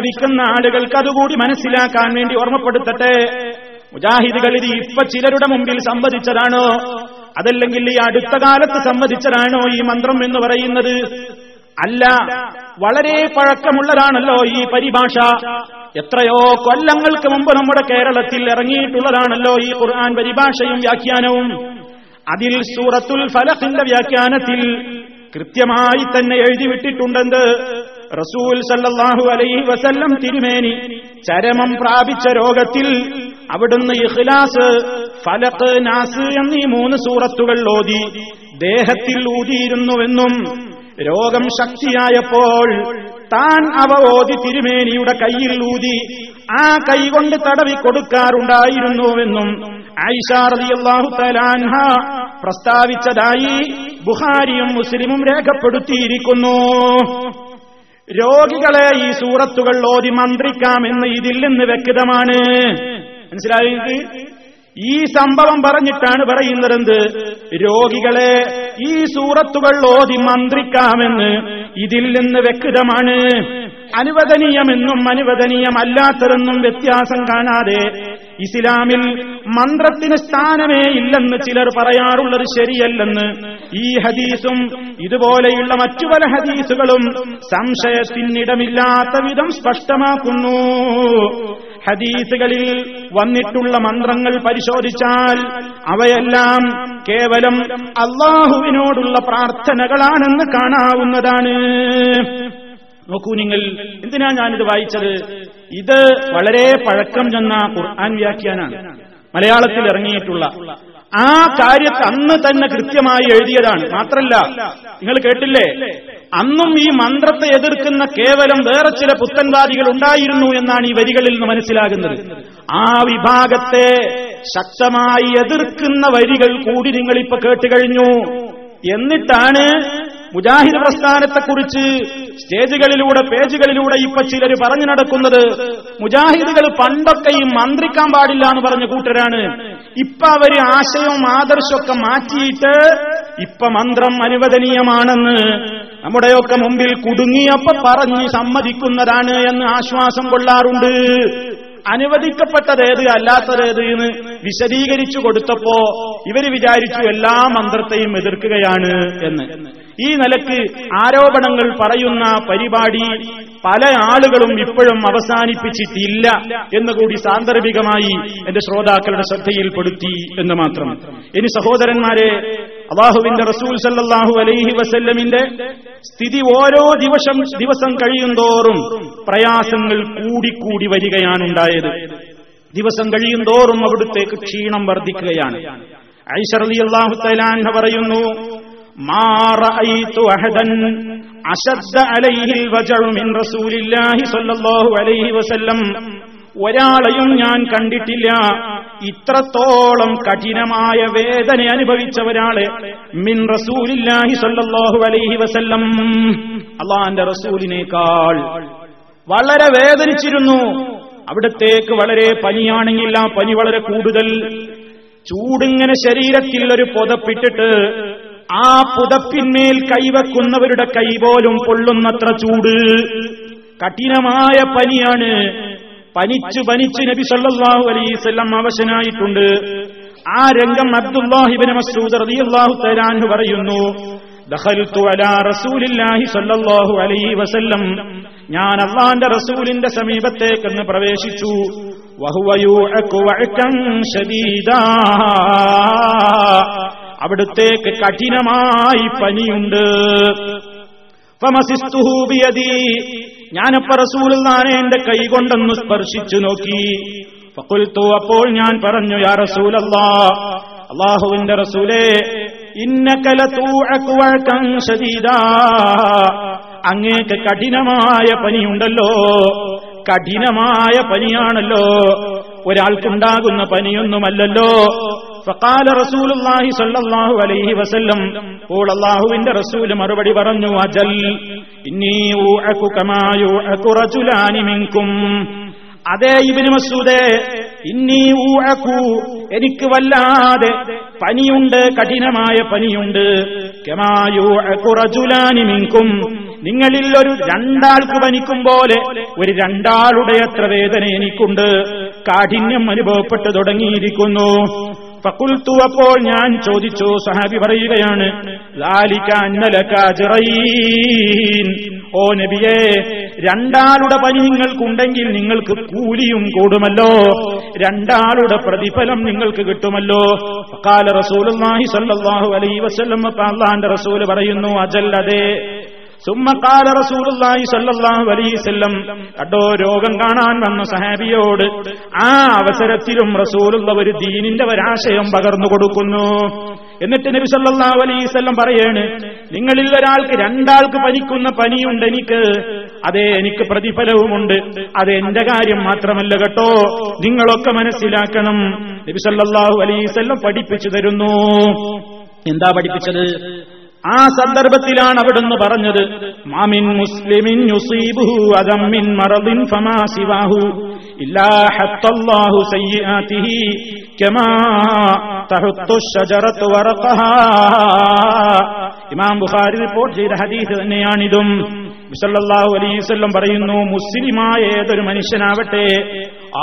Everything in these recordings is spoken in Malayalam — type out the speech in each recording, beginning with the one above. ശ്രവിക്കുന്ന ആളുകൾക്ക് അതുകൂടി മനസ്സിലാക്കാൻ വേണ്ടി ഓർമ്മപ്പെടുത്തട്ടെ. മുജാഹിദുകൾ ഇത് ഇപ്പൊ ചിലരുടെ മുമ്പിൽ സംവദിച്ചതാണോ, അതല്ലെങ്കിൽ ഈ അടുത്ത കാലത്ത് സംവദിച്ചതാണോ ഈ മന്ത്രം എന്ന് പറയുന്നത്? അല്ല, വളരെ പഴക്കമുള്ളതാണല്ലോ ഈ പരിഭാഷ. എത്രയോ കൊല്ലങ്ങൾക്ക് മുമ്പ് നമ്മുടെ കേരളത്തിൽ ഇറങ്ങിയിട്ടുള്ളതാണല്ലോ ഈ ഖുർആൻ പരിഭാഷയും വ്യാഖ്യാനവും. അതിൽ സൂറത്തുൽ ഫലഖിന്റെ വ്യാഖ്യാനത്തിൽ കൃത്യമായി തന്നെ എഴുതിവിട്ടിട്ടുണ്ടെന്ന് റസൂൽ സല്ലല്ലാഹു അലൈഹി വസല്ലം തിരുമേനി ചരമം പ്രാപിച്ച രോഗത്തിൽ അവിടുന്ന് ഇഖ്ലാസ്, ഫലഖ്, നാസ് എന്നീ 3 സൂറത്തുകൾ ഓതി ദേഹത്തിൽ ഊതിയിരുന്നുവെന്നും രോഗം ശക്തിയായപ്പോൾ താൻ അവ ഓതി തിരുമേനിയുടെ കയ്യിൽ ഊതി ആ കൈകൊണ്ട് തടവി കൊടുക്കാറുണ്ടായിരുന്നുവെന്നും ആയിഷ റളിയല്ലാഹു തആല അൻഹ പ്രസ്താവിച്ചതായി ബുഖാരിയും മുസ്ലിമും രേഖപ്പെടുത്തിയിരിക്കുന്നു. രോഗികളെ ഈ സൂറത്തുകൾ ഓതി മന്ത്രിക്കാമെന്ന് ഇതിൽ നിന്ന് വ്യക്തമാണ്. മനസ്സിലായെങ്കിൽ ഈ സംഭവം പറഞ്ഞിട്ടാണ് പറയുന്നതെന്ത്? രോഗികളെ ഈ സൂറത്തുകൾ ഓതി മന്ത്രിക്കാമെന്ന് ഇതിൽ നിന്ന് വ്യക്തമാണ്. അനുവദനീയമെന്നും അനുവദനീയമല്ലാത്തതെന്നും വ്യത്യാസം കാണാതെ ഇസ്ലാമിൽ മന്ത്രത്തിന് സ്ഥാനമേ ഇല്ലെന്ന് ചിലർ പറയാറുള്ളത് ശരിയല്ലെന്ന് ഈ ഹദീസും ഇതുപോലെയുള്ള മറ്റു പല ഹദീസുകളും സംശയത്തിനിടമില്ലാത്ത വിധം സ്പഷ്ടമാക്കുന്നു. ഹദീസുകളിൽ വന്നിട്ടുള്ള മന്ത്രങ്ങൾ പരിശോധിച്ചാൽ അവയെല്ലാം കേവലം അല്ലാഹുവിനോടുള്ള പ്രാർത്ഥനകളാണെന്ന് കാണാവുന്നതാണ്. നോക്കൂ നിങ്ങൾ, എന്തിനാ ഞാനിത് വായിച്ചത്? ഇത് വളരെ പഴക്കം ചെന്ന ഖുർആൻ വ്യാഖ്യാനാണ്, മലയാളത്തിൽ ഇറങ്ങിയിട്ടുള്ള. ആ കാര്യത്തെ അന്ന് തന്നെ കൃത്യമായി എഴുതിയതാണ്. മാത്രല്ല, നിങ്ങൾ കേട്ടില്ലേ, അന്നും ഈ മന്ത്രത്തെ എതിർക്കുന്ന കേവലം വേറെ ചില പുത്തൻവാദികൾ ഉണ്ടായിരുന്നു എന്നാണ് ഈ വരികളിൽ നിന്ന് മനസ്സിലാകുന്നത്. ആ വിഭാഗത്തെ ശക്തമായി എതിർക്കുന്ന വരികൾ കൂടി നിങ്ങളിപ്പോ കേട്ടുകഴിഞ്ഞു. എന്നിട്ടാണ് മുജാഹിദ് പ്രസ്ഥാനത്തെക്കുറിച്ച് സ്റ്റേജുകളിലൂടെ പേജുകളിലൂടെ ഇപ്പൊ ചിലർ പറഞ്ഞു നടക്കുന്നത്. മുജാഹിദുകൾ പണ്ടൊക്കെ ഈ മന്ത്രിക്കാൻ പാടില്ല എന്ന് പറഞ്ഞ കൂട്ടരാണ്. ഇപ്പൊ അവര് ആശയവും ആദർശമൊക്കെ മാറ്റിയിട്ട് ഇപ്പൊ മന്ത്രം അനുവദനീയമാണെന്ന് നമ്മുടെയൊക്കെ മുമ്പിൽ കുടുങ്ങിയപ്പോ പറഞ്ഞ് സമ്മതിക്കുന്നതാണ് എന്ന് ആശ്വാസം കൊള്ളാറുണ്ട്. അനുവദിക്കപ്പെട്ടതേത് അല്ലാത്തതേത് എന്ന് വിശദീകരിച്ചു കൊടുത്തപ്പോ ഇവര് വിചാരിച്ചു എല്ലാ മന്ത്രത്തെയും എതിർക്കുകയാണ് എന്ന്. ഈ നിലക്ക് ആരോപണങ്ങൾ പറയുന്ന പരിപാടി പല ആളുകളും ഇപ്പോഴും അവസാനിപ്പിച്ചിട്ടില്ല എന്നുകൂടി സാന്ദർഭികമായി എന്റെ ശ്രോതാക്കളുടെ ശ്രദ്ധയിൽപ്പെടുത്തി എന്ന് മാത്രം. ഇനി സഹോദരന്മാരെ, അല്ലാഹുവിന്റെ റസൂൽ സല്ലല്ലാഹു അലൈഹി വസല്ലമിന്റെ സ്ഥിതി ഓരോ ദിവസം കഴിയുന്തോറും പ്രയാസങ്ങൾ കൂടിക്കൂടി വരികയാണ് ഉണ്ടായത്. ദിവസം കഴിയുന്തോറും അവിടുത്തേക്ക് ക്ഷീണം വർദ്ധിക്കുകയാണ്. ആയിഷ റളിയല്ലാഹു തആല അൻഹ പറയുന്നു, മാ റഅയ്തു അഹദൻ അശദ്ദ അലൈഹിൽ വജഉ മിൻ റസൂലില്ലാഹി സല്ലല്ലാഹു അലൈഹി വസല്ലം, ഒരാളെയും ഞാൻ കണ്ടിട്ടില്ല ഇത്രത്തോളം കഠിനമായ വേദന അനുഭവിച്ച ഒരാളെ മിൻ റസൂലില്ലാഹി സല്ലല്ലാഹു അലൈഹി വസല്ലം, അല്ലാഹുവിന്റെ റസൂലിനേക്കാൾ വളരെ വേദനിച്ചിരുന്നു. അവിടത്തേക്ക് വളരെ പനിയാണെങ്കിൽ ആ പനി വളരെ കൂടുതൽ, ചൂടിങ്ങനെ ശരീരത്തിൽ ഒരു പുതപ്പിട്ടിട്ട് ആ പുതപ്പിന്മേൽ കൈവെക്കുന്നവരുടെ കൈ പോലും പൊള്ളുന്നത്ര ചൂട്, കഠിനമായ പനിയാണ്. പനിച്ചു പനിച്ച് നബി സല്ലല്ലാഹു അലൈഹി വസല്ലം അവശനായിട്ടുണ്ട്. ആ രംഗം അബ്ദുല്ലാഹി ഇബ്നു മസ്ഊദ് റളിയല്ലാഹു തആല അൻഹു പറയുന്നു, ദഖൽതു അലാ റസൂലില്ലാഹി സല്ലല്ലാഹു അലൈഹി വസല്ലം, ഞാൻ അല്ലാഹുവിന്റെ റസൂലിന്റെ സമീപത്തേക്കൊന്ന് പ്രവേശിച്ചു. വഹുവ യുഅഖു വഅഖൻ ശദീദാ, അവിടത്തേക്ക് കഠിനമായി പനിയുണ്ട്. ഫമസിസ്തുഹു ബിയദി, ഞാനപ്പ റസൂലുള്ളാനെ എന്റെ കൈ കൊണ്ടൊന്ന് സ്പർശിച്ചു നോക്കി. ഫഖുൽതു, അപ്പോൾ ഞാൻ പറഞ്ഞു, യാ റസൂലല്ലാഹ്, അല്ലാഹുവിന്റെ റസൂലേ, ഇന്നക ലതൂഅകു വഅകൻ ശദീദാ, അങ്ങേക്ക് കഠിനമായ പനിയുണ്ടല്ലോ, കഠിനമായ പനിയാണല്ലോ, ഒരാൾക്കുണ്ടാകുന്ന പനിയൊന്നുമല്ലല്ലോ. فقال رسول الله صلى الله عليه وسلم, قال الله عند رسول മറുപടി പറഞ്ഞു, അജൽ ഇന്നി ഉഅകു കമാ യുഅകു റജുലാൻ മിൻകും, അതേ ഇബ്നു മസ്ഊദേ, ഇന്നി ഉഅകു, എനിക്ക് വല്ലാതെ പനിയുണ്ട്, കഠിനമായ പനിയുണ്ട്, കമാ യുഅകു റജുലാൻ മിൻകും, നിങ്ങളിൽ ഒരു രണ്ടാൾക്ക് പനിക്കും പോലെ ഒരു രണ്ടാളുടെ അത്ര വേദന എനിക്കുണ്ട്, കാഠിന്യം അനുഭവപ്പെട്ടു തുടങ്ങിയിരിക്കുന്നു. ഫഖുൽതു, അപ്പോൾ ഞാൻ ചോദിച്ചു. സഹാബി പറയുകയാണ്, ലാലിക അന്നലക അജ്റൈൻ, ഓ നബിയേ, രണ്ടാളുടെ പനി നിങ്ങൾക്കുണ്ടെങ്കിൽ നിങ്ങൾക്ക് കൂലിയും കൂടുമല്ലോ, രണ്ടാളുടെ പ്രതിഫലം നിങ്ങൾക്ക് കിട്ടുമല്ലോ. ഖാല റസൂലുള്ളാഹി സ്വല്ലല്ലാഹു അലൈഹി വസല്ലം, അല്ലാഹുവിന്റെ റസൂൽ പറയുന്നു, അജൽ, അതെ. സുമ്മ ഖാല റസൂലുള്ളാഹി സ്വല്ലല്ലാഹു അലൈഹി വസല്ലം, അടോ രോഗം കാണാൻ വന്ന സഹാബിയോട് ആ അവസരത്തിലും റസൂലുള്ള ഒരു ദീനിന്റെ ഒരാശയം പകർന്നു കൊടുക്കുന്നു. എന്നിട്ട് നബി സല്ലല്ലാഹു അലൈഹി വസല്ലം പറയാണ്, നിങ്ങളിൽ ഒരാൾക്ക് രണ്ടാൾക്ക് പനിക്കുന്ന പനിയുണ്ട് എനിക്ക്, അതേ എനിക്ക് പ്രതിഫലവുമുണ്ട്, അത് എന്റെ കാര്യം മാത്രമല്ല കേട്ടോ, നിങ്ങളൊക്കെ മനസ്സിലാക്കണം. നബി സല്ലല്ലാഹു അലൈഹി വസല്ലം പഠിപ്പിച്ചു തരുന്നു. എന്താ പഠിപ്പിച്ചത്? ആ സന്ദർഭത്തിലാണ് അവിടുന്ന് പറഞ്ഞത്, മാമിൻ മുസ്ലിമിൻ യുസീബുഹു അദം മിൻ മറദിൻ ഫമാ സിവാഹു ഇല്ലാ ഹത്തല്ലാഹു സയ്യിആതിഹി കമാ തഹുത്തു ശജറതു വറഖഹാ. ഇമാം ബുഖാരി റിപ്പോർട്ട് ചെയ്ത ഹദീസ് തന്നെയാണിതും. സല്ലല്ലാഹു അലൈഹി വസല്ലം പറയുന്നു, മുസ്ലിമായ ഏതൊരു മനുഷ്യനാവട്ടെ,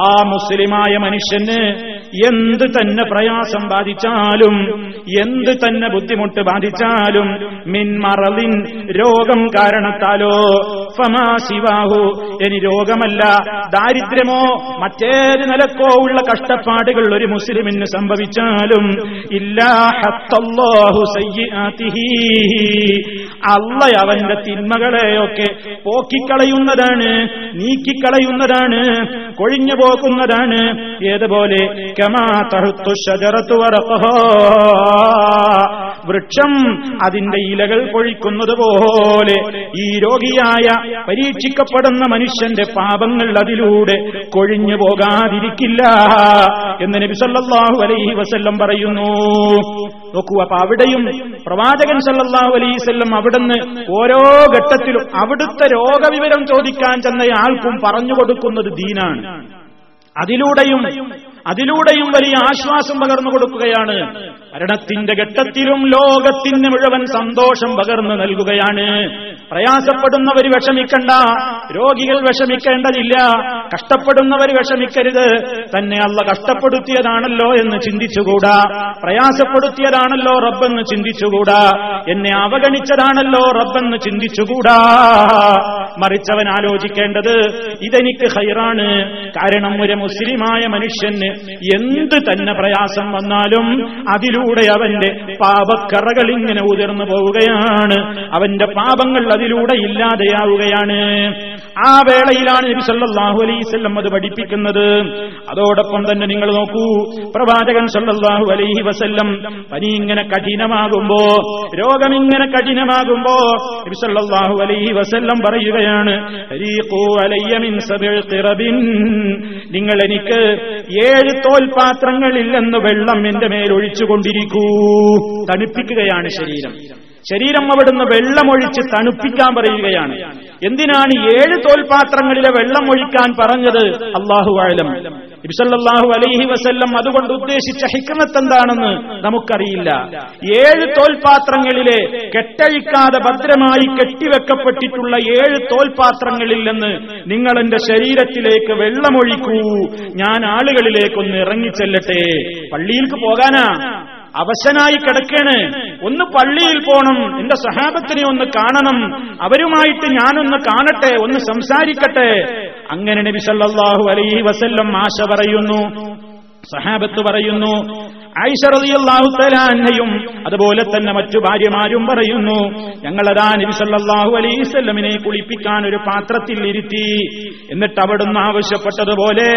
ആ മുസ്ലിമായ മനുഷ്യന് എന്ത് തന്നെ പ്രയാസം ബാധിച്ചാലും, എന്ത് തന്നെ ബുദ്ധിമുട്ട് ബാധിച്ചാലും, മിൻ മറളിൻ, രോഗം കാരണത്താലോ, ഫമാ സിവാഹു, ഇനി രോഗമല്ല ദാരിദ്ര്യമോ മറ്റേത് നിലക്കോ ഉള്ള കഷ്ടപ്പാടുകൾ ഒരു മുസ്ലിമിന് സംഭവിച്ചാലും, ഇല്ലാ ഹത്തല്ലാഹു സയ്യിആതിഹി, അല്ലാഹ് അവന്റെ തിന്മകളെയൊക്കെ പോക്കിക്കളയുന്നതാണ്, നീക്കിക്കളയുന്നതാണ്, കൊഴിഞ്ഞു പോക്കുന്നതാണ്. ഏതുപോലെ, കമാ തഹുത്തു ശജറതു വറഖഹാ, വൃക്ഷം അതിന്റെ ഇലകൾ പൊഴിക്കുന്നത് പോലെ ഈ രോഗിയായ പരീക്ഷിക്കപ്പെടുന്ന മനുഷ്യന്റെ പാപങ്ങൾ അതിലൂടെ കൊഴിഞ്ഞു പോകാതിരിക്കില്ല എന്ന് നബി സല്ലല്ലാഹു അലൈഹി വസല്ലം പറയുന്നു. നോക്കൂ, അപ്പൊ അവിടെയും പ്രവാചകൻ സല്ലല്ലാഹു അലൈഹി വസല്ലം അവിടുന്ന് ഓരോ ഘട്ടത്തിലും അവിടുത്തെ രോഗവിവരം ചോദിക്കാൻ ചെന്നയാൾക്കും പറഞ്ഞു കൊടുക്കുന്നത് ദീനാണ്. അതിലൂടെയും വലിയ ആശ്വാസം പകർന്നു കൊടുക്കുകയാണ്. മരണത്തിന്റെ ഘട്ടത്തിലും ലോകത്തിന് മുഴുവൻ സന്തോഷം പകർന്നു നൽകുകയാണ്. പ്രയാസപ്പെടുന്നവർ വിഷമിക്കണ്ട, രോഗികൾ വിഷമിക്കേണ്ടതില്ല, കഷ്ടപ്പെടുന്നവർ വിഷമിക്കരുത്, തന്നെ അള്ള കഷ്ടപ്പെടുത്തിയതാണല്ലോ എന്ന് ചിന്തിച്ചുകൂടാ, പ്രയാസപ്പെടുത്തിയതാണല്ലോ റബ്ബെന്ന് ചിന്തിച്ചുകൂടാ, എന്നെ അവഗണിച്ചതാണല്ലോ റബ്ബെന്ന് ചിന്തിച്ചുകൂടാ. മറിച്ചവൻ ആലോചിക്കേണ്ടത്, ഇതെനിക്ക് ഖൈറാണ്. കാരണം ഒരു മുസ്ലിമായ മനുഷ്യന് എന്ത് തന്നെ പ്രയാസം വന്നാലും അതിലൂടെ അവന്റെ പാപക്കറകൾ ഇങ്ങനെ ഉതിർന്നു പോവുകയാണ്, അവന്റെ പാപങ്ങൾ അതിലൂടെ ഇല്ലാതെയാവുകയാണ്. ആ വേളയിലാണ് നബി സല്ലല്ലാഹു അലൈഹി വസല്ലം അത് പഠിപ്പിക്കുന്നത്. അതോടൊപ്പം തന്നെ നിങ്ങൾ നോക്കൂ, പ്രവാചകൻ സല്ലല്ലാഹു അലൈഹി വസല്ലം പനി ഇങ്ങനെ കഠിനമാകുമ്പോ, രോഗം ഇങ്ങനെ കഠിനമാകുമ്പോ നബി സല്ലല്ലാഹു അലൈഹി വസല്ലം പറയുകയാണ്, റീഖു അലയ്യ മിൻ സബഇ ഖിറബിൻ, നിങ്ങൾ എനിക്ക് 7 തോൽപാത്രങ്ങളില്ലെന്ന് വെള്ളം എന്റെ മേലൊഴിച്ചുകൊണ്ടിരിക്കൂ. തണുപ്പിക്കുകയാണ് ശരീരം. അവിടുന്ന് വെള്ളമൊഴിച്ച് തണുപ്പിക്കാൻ പറയുകയാണ്. എന്തിനാണ് 7 തോൽപാത്രങ്ങളിലെ വെള്ളം ഒഴിക്കാൻ പറഞ്ഞത്? അല്ലാഹു അഅലം. നബി സല്ലല്ലാഹു അലൈഹി വസല്ലം അതുകൊണ്ട് ഉദ്ദേശിച്ച ഹിക്മത്ത് എന്താണെന്ന് നമുക്കറിയില്ല. 7 തോൽപാത്രങ്ങളിലെ കെട്ടഴിക്കാതെ ഭദ്രമായി കെട്ടിവെക്കപ്പെട്ടിട്ടുള്ള 7 തോൽപാത്രങ്ങളിൽ നിന്ന് നിങ്ങൾ എന്റെ ശരീരത്തിലേക്ക് വെള്ളമൊഴിക്കൂ, ഞാൻ ആളുകളിലേക്കൊന്ന് ഇറങ്ങിച്ചെല്ലട്ടെ. പള്ളിയിലേക്ക് പോകാനാ, അവശനായി കിടക്കണേ, ഒന്ന് പള്ളിയിൽ പോണം, എന്റെ സഹാബത്തിനെ ഒന്ന് കാണണം, അവരുമായിട്ട് ഞാനൊന്ന് കാണട്ടെ, ഒന്ന് സംസാരിക്കട്ടെ. അങ്ങനെ നബി സല്ലല്ലാഹു അലൈഹി വസല്ലം ആശ പറയുന്നു, സഹാബത്ത് പറയുന്നു, ആയിഷ റളിയല്ലാഹു തആല അൻഹയും അതുപോലെ തന്നെ മറ്റു ഭാര്യമാരും പറയുന്നു, ഞങ്ങളതാ നബി സല്ലല്ലാഹു അലൈഹി വസല്ലമിനെ കുളിപ്പിക്കാൻ ഒരു പാത്രത്തിൽ ഇരുത്തി. എന്നിട്ട് അവിടുന്ന് ആവശ്യപ്പെട്ടതുപോലെ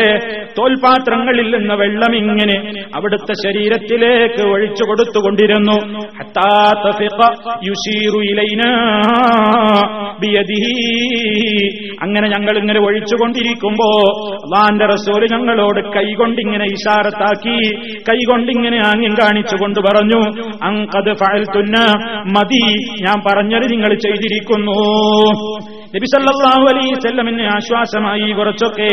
തോൽപാത്രങ്ങളിൽ നിന്ന് വെള്ളം ഇങ്ങനെ അവിടുത്തെ ശരീരത്തിലേക്ക് ഒഴിച്ചു കൊടുത്തുകൊണ്ടിരുന്നു. ഹത്താ തഫിഖ യുശീറു ഇലൈനാ ബിയദിഹി, അങ്ങനെ ഞങ്ങൾ ഇങ്ങനെ ഒഴിച്ചുകൊണ്ടിരിക്കുമ്പോ അല്ലാഹുവിന്റെ റസൂൽ ഞങ്ങളോട് കൈകൊണ്ടിങ്ങനെ ഇഷാറത്താക്കി, കൈകൊണ്ടിങ്ങനെ ആംഗ്യം കാണിച്ചുകൊണ്ട് പറഞ്ഞു, അങ്കത് ഫഅൽതുന്ന, മതി, ഞാൻ പറഞ്ഞത് നിങ്ങൾ ചെയ്തിരിക്കുന്നു. നബി സല്ലല്ലാഹു അലൈഹി വസല്ലമിന് ആശ്വാസമായി കുറച്ചൊക്കെ.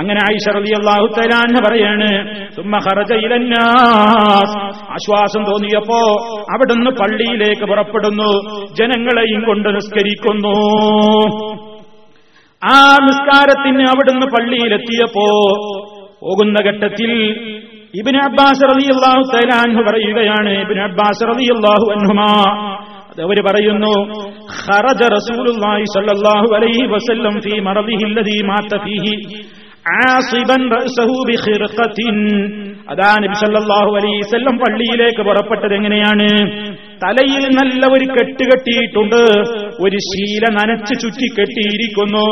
അങ്ങനെ ആയിഷ റളിയല്ലാഹു തആല അൻഹ പറയാണ്, സുമ്മ ഖറജ ഇലന്നാസ്, ആശ്വാസം തോന്നിയപ്പോ അവിടുന്ന് പള്ളിയിലേക്ക് പുറപ്പെടുന്നു, ജനങ്ങളെയും കൊണ്ട് നിസ്കരിക്കുന്നു. ആ നിസ്കാരത്തിന് അവിടുന്ന് പള്ളിയിലെത്തിയപ്പോ പോകുന്ന ഘട്ടത്തിൽ ഇബ്നു അബ്ബാസ് റളിയല്ലാഹു തആല അൻഹു പറയുകയാണ്, ഇബ്നു അബ്ബാസ് റളിയല്ലാഹു അൻഹുമാ അതവര് പറയുന്നു, ഖറജ റസൂലുള്ളാഹി സ്വല്ലല്ലാഹു അലൈഹി വസല്ലം ഫീ മർദിഹി അല്ലദീ മാത ഫീഹി ആസിബൻ റഅസഹു ബിഖിർഖത്തിൻ. അതാ നബി സല്ലല്ലാഹു അലൈഹി വസല്ലം പള്ളിയിലേക്ക് പുറപ്പെട്ടത് എങ്ങനെയാണ്? തലയിൽ നല്ല ഒരു കെട്ടുകെട്ടിയിട്ടുണ്ട്, ഒരു ശീല നനച്ച് ചുറ്റിക്കെട്ടിയിരിക്കുന്നു,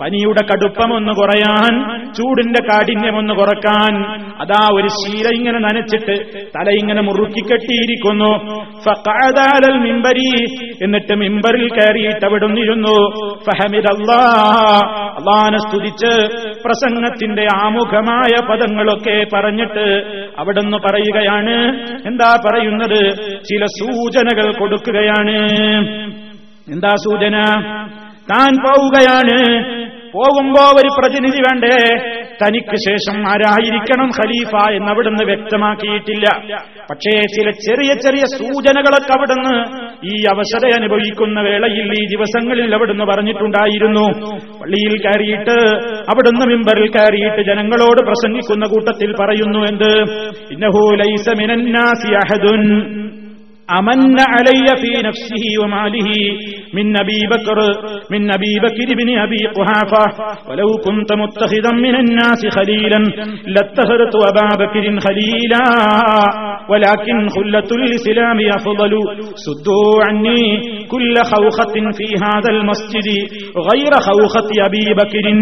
പനിയുടെ കടുപ്പമൊന്ന് കുറയാൻ, ചൂടിന്റെ കാഠിന്യമൊന്ന് കുറക്കാൻ. അതാ ഒരു ശീല ഇങ്ങനെ നനച്ചിട്ട് തല ഇങ്ങനെ മുറുക്കി കെട്ടിയിരിക്കുന്നു. ഫഖഅദ അലൽ മിംബരി, എന്നിട്ട് മിംബറിൽ കയറിയിട്ട് അവിടുന്നിരുന്നു. ഫഹമിദല്ലാഹ്, അല്ലാഹനെ സ്തുതിച്ച് പ്രസംഗത്തിന്റെ ആമുഖമായ പദങ്ങളൊക്കെ പറഞ്ഞിട്ട് അവിടുന്ന് പറയുകയാണ്, എന്താ പറയുന്നത്? ചില സൂചനകൾ കൊടുക്കുകയാണ്. എന്താ സൂചന? താൻ പോവുകയാണ്, പോകുമ്പോ ഒരു പ്രതിനിധി വേണ്ടേ, തനിക്ക് ശേഷം ആരായിരിക്കണം ഖലീഫ എന്നവിടുന്ന് വ്യക്തമാക്കിയിട്ടില്ല. പക്ഷേ ചില ചെറിയ ചെറിയ സൂചനകളൊക്കെ അവിടുന്ന് ഈ അവസരം അനുഭവിക്കുന്ന വേളയിൽ, ഈ ദിവസങ്ങളിൽ അവിടുന്ന് പറഞ്ഞിട്ടുണ്ടായിരുന്നു. പള്ളിയിൽ കയറിയിട്ട്, അവിടുന്ന് മിമ്പറിൽ കയറിയിട്ട് ജനങ്ങളോട് പ്രസംഗിക്കുന്ന കൂട്ടത്തിൽ പറയുന്നു, എന്ത്? ഇന്നഹു ലൈസ മിനന്നാസി അഹദുൻ അമന്ന അലയ്യ ഫീ നഫ്സിഹി വമാലിഹി മിൻ അബീ ബക്കർ മിൻ അബീ ബക്കർ ഇബ്നു അബീ ഖുഹാഫ വലൗ കുൻത മുത്തഖിദൻ മിനന്നാസി ഖലീലൻ ലത്തഖറതു അബാ ബക്കറിൻ ഖലീല വലാകിൻ ഖുല്ലത്തുൽ ഇസ്ലാമി അഫ്ളു സുദ്ദു അന്നി കുല്ല ഖൗഖത്തിൻ ഫീ ഹാദൽ മസ്ജിദി ഗൈറ ഖൗഖത്തി അബീ ബക്കറിൻ.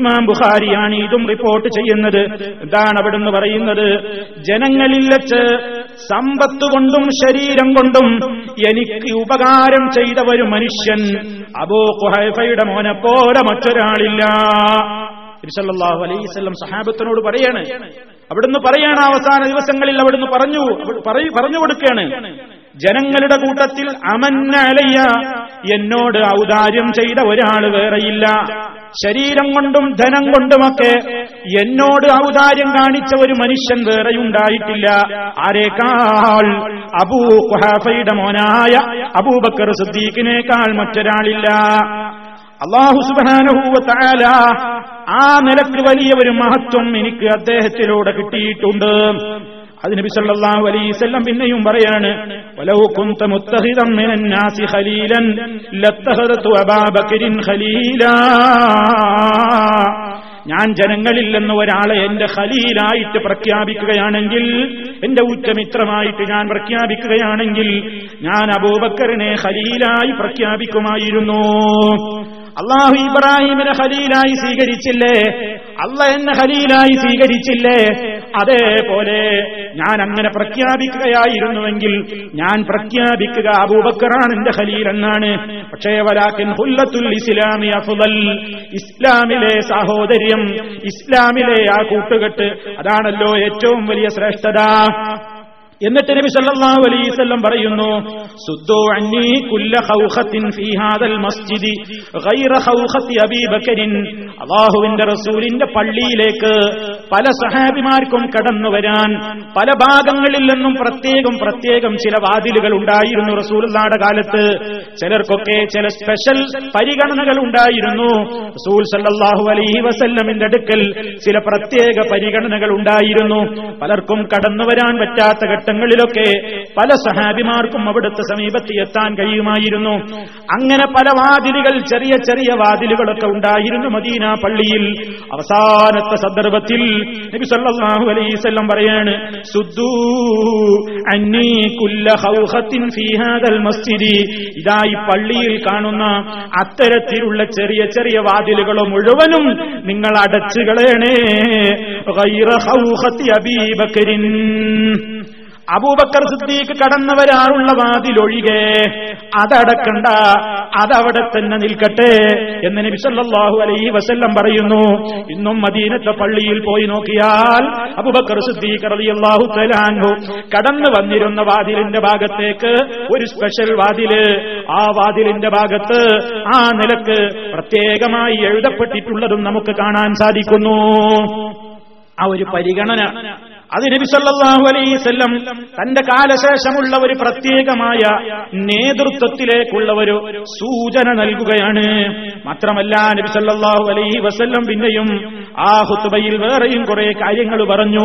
ഇമാം ബുഖാരിയാണ് ഇതും റിപ്പോർട്ട് ചെയ്യുന്നത്. എന്താണ് അവിടുന്ന് പറയുന്നത്? ജനങ്ങളിൽ വെച്ച് സമ്പത്ത് കൊണ്ടും ശരീരം കൊണ്ടും എനിക്ക് ഉപകാരം ചെയ്ത ഒരു മനുഷ്യൻ അബൂ ഖുഹൈഫയുടെ മോനെ പോലെ മറ്റൊരാളില്ല. നബി സല്ലല്ലാഹു അലൈഹി വസല്ലം സഹാബത്തിനോട് പറയാണ്, അവിടുന്ന് പറയാണ്, അവസാന ദിവസങ്ങളിൽ അവിടുന്ന് പറഞ്ഞു കൊടുക്കുകയാണ്, ജനങ്ങളുടെ കൂട്ടത്തിൽ അമന്ന അലയ്യ, എന്നോട് ഔദാര്യം ചെയ്ത ഒരാൾ വേറെയില്ല, ശരീരം കൊണ്ടും ധനം കൊണ്ടുമൊക്കെ എന്നോട് ഔദാര്യം കാണിച്ച ഒരു മനുഷ്യൻ വേറെയുണ്ടായിട്ടില്ല. ആരേക്കാൾ? അബൂ ഖുഹാഫയുടെ മോനായ അബൂബക്കർ സിദ്ദീഖിനേക്കാൾ മറ്റൊരാളില്ല. അല്ലാഹു സുബ്ഹാനഹു വ തആല ആ നിലക്ക് വലിയ ഒരു മഹത്വം എനിക്ക് അദ്ദേഹത്തിലൂടെ കിട്ടിയിട്ടുണ്ട്. അത് നബി സല്ലല്ലാഹു അലൈഹി വസല്ലം പിന്നെയും പറയാണ്, വലൗ കുൻത മുത്തഖിദൻ മിനന്നാസി ഖലീലൻ ലത്തഖറതു അബാ ബക്കറിൻ ഖലീലാ, ഞാൻ ജനങ്ങളിൽ നിന്ന് ഒരാളെ എന്റെ ഖലീലായിട്ട് പ്രഖ്യാപിക്കുകയാണെങ്കിൽ, എന്റെ ഉറ്റമിത്രമായിട്ട് ഞാൻ പ്രഖ്യാപിക്കുകയാണെങ്കിൽ, ഞാൻ അബൂബക്കറിനെ ഖലീലായി പ്രഖ്യാപിക്കുമായിരുന്നു. അള്ളാഹു ഇബ്രാഹിമിനെ ഖലീലായി സ്വീകരിച്ചില്ലേ? അള്ളാഹ എന്നെ ഖലീലായി സ്വീകരിച്ചില്ലേ? അതേപോലെ ഞാൻ അങ്ങനെ പ്രഖ്യാപിക്കുകയായിരുന്നുവെങ്കിൽ ഞാൻ പ്രഖ്യാപിക്കുക അബൂബക്കറാണ് എന്റെ ഖലീൽ എന്നാണ്. പക്ഷേ വലാകിൻ ഹുല്ലത്തുൽ ഇസ്ലാമി അഫ്ളൽ, ഇസ്ലാമിലെ സഹോദര്യം, ഇസ്ലാമിലെ ആ കൂട്ടുകെട്ട്, അതാണല്ലോ ഏറ്റവും വലിയ ശ്രേഷ്ഠത. എന്നിട്ട് നബി സല്ലല്ലാഹു അലൈഹി വസല്ലം പറയുന്നു, സുദ്ദു അന്നി കുല്ല ഖൗഖത്തിൻ ഫീ ഹാദൽ മസ്ജിദി ഗൈറ ഖൗഖത്തി അബീ ബക്കറിൻ. അല്ലാഹുവിന്റെ റസൂലിന്റെ പള്ളിയിലേക്ക് പല സഹാബിമാർക്കും കടന്നു വരാൻ പല ഭാഗങ്ങളിൽ നിന്നും പ്രത്യേകം ചില വാതിലുകൾ ഉണ്ടായിരുന്നു. റസൂലുള്ളാഹിയുടെ കാലത്ത് ചിലർക്കൊക്കെ ചില സ്പെഷ്യൽ പരിഗണനകൾ ഉണ്ടായിരുന്നു. റസൂൽ സല്ലല്ലാഹു അലൈഹി വസല്ലമിന്റെ അടുക്കൽ ചില പ്രത്യേക പരിഗണനകൾ ഉണ്ടായിരുന്നു. പലർക്കും കടന്നു വരാൻ പറ്റാത്ത ിലൊക്കെ പല സഹാബിമാർക്കും അവിടുത്തെ സമീപത്ത് എത്താൻ കഴിയുമായിരുന്നു. അങ്ങനെ പല വാതിലുകൾ, ചെറിയ ചെറിയ വാതിലുകളൊക്കെ ഉണ്ടായിരുന്നു മദീന പള്ളിയിൽ. അവസാനത്തെ സന്ദർഭത്തിൽ നബി സല്ലല്ലാഹു അലൈഹി വസല്ലം പറയാണ്, സുദ്ദൂ അന്നി കുല്ല ഖൗഖത്തിൻ ഫീ ഹാദൽ മസ്ജിദി. ഇതാ ഈ പള്ളിയിൽ കാണുന്ന അത്തരത്തിലുള്ള ചെറിയ ചെറിയ വാതിലുകൾ മുഴുവനും നിങ്ങൾ അടച്ചുകളയണേ. ഗൈറ ഖൗഖത്തി അബീ ബക്കറിൻ, അബൂബക്കർ സിദ്ദീഖ് കടന്നവരാറുള്ള വാതിലൊഴികെ അതടക്കണ്ട, അതവിടെ തന്നെ നിൽക്കട്ടെ എന്ന് നബി സല്ലല്ലാഹു അലൈഹി വസല്ലം പറയുന്നു. ഇന്നും മദീനത്തെ പള്ളിയിൽ പോയി നോക്കിയാൽ അബൂബക്കർ സിദ്ദീഖ് റളിയല്ലാഹു തആല അൻഹു കടന്നു വന്നിരുന്ന വാതിലിന്റെ ഭാഗത്തേക്ക് ഒരു സ്പെഷ്യൽ വാതില്, ആ വാതിലിന്റെ ഭാഗത്ത് ആ നിലക്ക് പ്രത്യേകമായി എഴുതപ്പെട്ടിട്ടുള്ളതും നമുക്ക് കാണാൻ സാധിക്കുന്നു. ആ ഒരു പരിഗണന അത് നബി സല്ലല്ലാഹു അലൈഹി വസല്ലം തന്റെ കാലശേഷമുള്ള ഒരു പ്രത്യേകമായ നേതൃത്വത്തിലേക്കുള്ള ഒരു സൂചന നൽകുകയാണ്. മാത്രമല്ല നബി സല്ലല്ലാഹു അലൈഹി വസല്ലം പിന്നെയും ആ ഹുതുബയിൽ വേറെയും കുറെ കാര്യങ്ങൾ പറഞ്ഞു.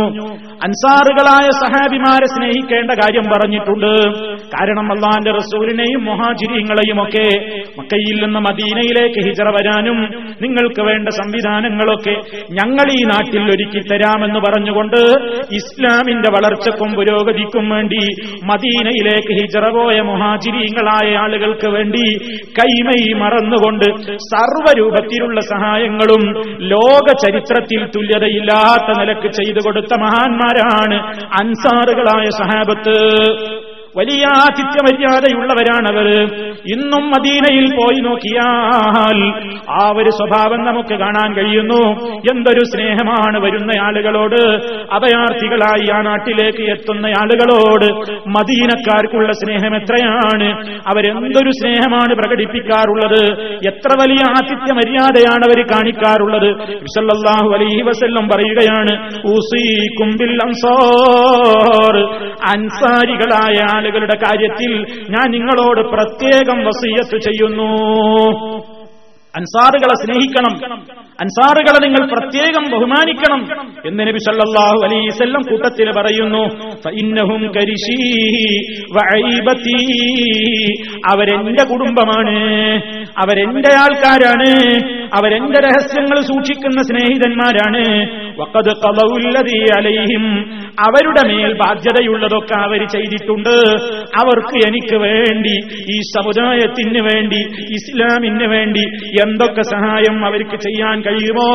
അൻസാറുകളായ സഹാബിമാരെ സ്നേഹിക്കേണ്ട കാര്യം പറഞ്ഞിട്ടുണ്ട്. കാരണം അല്ലാഹുവിന്റെ റസൂലിനെയും മുഹാജിരീങ്ങളെയും ഒക്കെ മക്കയിൽ നിന്ന് മദീനയിലേക്ക് ഹിജറ വരാനും നിങ്ങൾക്ക് വേണ്ട സംവിധാനങ്ങളൊക്കെ ഞങ്ങൾ ഈ നാട്ടിൽ ഒരുക്കി തരാമെന്ന് പറഞ്ഞുകൊണ്ട് ഇസ്ലാമിന്റെ വളർച്ചക്കും പുരോഗതിക്കും വേണ്ടി മദീനയിലേക്ക് ഹിജറ പോയ മുഹാജിരീങ്ങളായ ആളുകൾക്ക് വേണ്ടി കൈമൈ മറന്നുകൊണ്ട് സർവ്വരൂപത്തിലുള്ള സഹായങ്ങളും ലോക ചരിത്രത്തിൽ തുല്യതയില്ലാത്ത നിലക്ക് ചെയ്തു കൊടുത്ത മഹാന്മാരാണ് അൻസാറുകളായ സഹാബത്ത്. വലിയ ആതിഥ്യമര്യാദയുള്ളവരാണവർ. ഇന്നും മദീനയിൽ പോയി നോക്കിയാൽ ആ ഒരു സ്വഭാവം നമുക്ക് കാണാൻ കഴിയുന്നു. എന്തൊരു സ്നേഹമാണ് വരുന്ന ആളുകളോട്, അഭയാർത്ഥികളായി ആ നാട്ടിലേക്ക് എത്തുന്ന ആളുകളോട് മദീനക്കാർക്കുള്ള സ്നേഹം എത്രയാണ്, അവരെന്തൊരു സ്നേഹമാണ് പ്രകടിപ്പിക്കാറുള്ളത്, എത്ര വലിയ ആതിഥ്യമര്യാദയാണ് അവർ കാണിക്കാറുള്ളത്. സല്ലല്ലാഹു അലൈഹി വസല്ലം പറയുകയാണ്, ഉസീകും ബിൽ അൻസാർ, അൻസാരികളായ ആളുകളുടെ കാര്യത്തിൽ ഞാൻ നിങ്ങളോട് പ്രത്യേകം വസിയത്ത് ചെയ്യുന്നു. അൻസാറുകളെ സ്നേഹിക്കണം, അൻസാറുകളെ നിങ്ങൾ പ്രത്യേകം ബഹുമാനിക്കണം എന്ന് നബി സല്ലല്ലാഹു അലൈഹി വസല്ലം കൂട്ടത്തിൽ പറയുന്നു. ഫഇന്നഹും കരിശീ വഅയ്ബതി, അവരെന്റെ കുടുംബമാണ്, അവരെന്റെ ആൾക്കാരാണ്, അവരെന്റെ രഹസ്യങ്ങൾ സൂക്ഷിക്കുന്ന സ്നേഹിതന്മാരാണ്. വഖദ് ഖളൗല്ലദീ അലൈഹിം, അവരുടെ മേൽ ബാധ്യതയുള്ളതൊക്കെ അവർ ചെയ്തിട്ടുണ്ട്. അവർക്ക് എനിക്ക് വേണ്ടി, ഈ സമുദായത്തിന് വേണ്ടി, ഇസ്ലാമിന് വേണ്ടി എന്തൊക്കെ സഹായം അവർക്ക് ചെയ്യാൻ കഴിയുമോ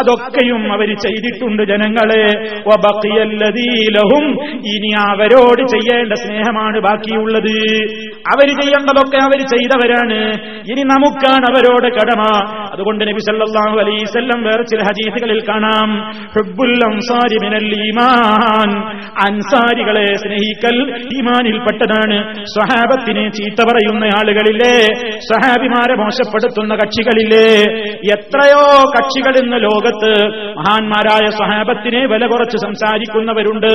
അതൊക്കെയും അവർ ചെയ്തിട്ടുണ്ട് ജനങ്ങളെ. വബഖിയല്ലദീ ലഹും, ഇനി അവരോട് ചെയ്യേണ്ട സ്നേഹമാണ് ബാക്കിയുള്ളത്. അവർ ചെയ്യേണ്ടതൊക്കെ അവർ ചെയ്തവരാണ്, ഇനി നമുക്കാണ് അവരോട് കടമ. അതുകൊണ്ട് നബി സല്ലല്ലാഹു അലൈഹി വസല്ലം വേറെ ചില ഹദീസുകളിൽ കാണാം, ഹുബ്ബുൽ അൻസാരി മിനൽ ഈമാൻ, അൻസാരികളെ സ്നേഹിക്കൽ ഈമാനിൽപ്പെട്ടതാണ്. സ്വഹാബത്തിനെ ചീത്ത പറയുന്ന ആളുകളില്ലേ, സ്വഹാബിമാരെ മോശപ്പെടുത്തുന്ന കക്ഷികളില്ലേ, എത്രയോ കക്ഷികൾ ഇന്ന് ലോകത്ത് മഹാന്മാരായ സ്വഹാബത്തിനെ വില കുറച്ച് സംസാരിക്കുന്നവരുണ്ട്,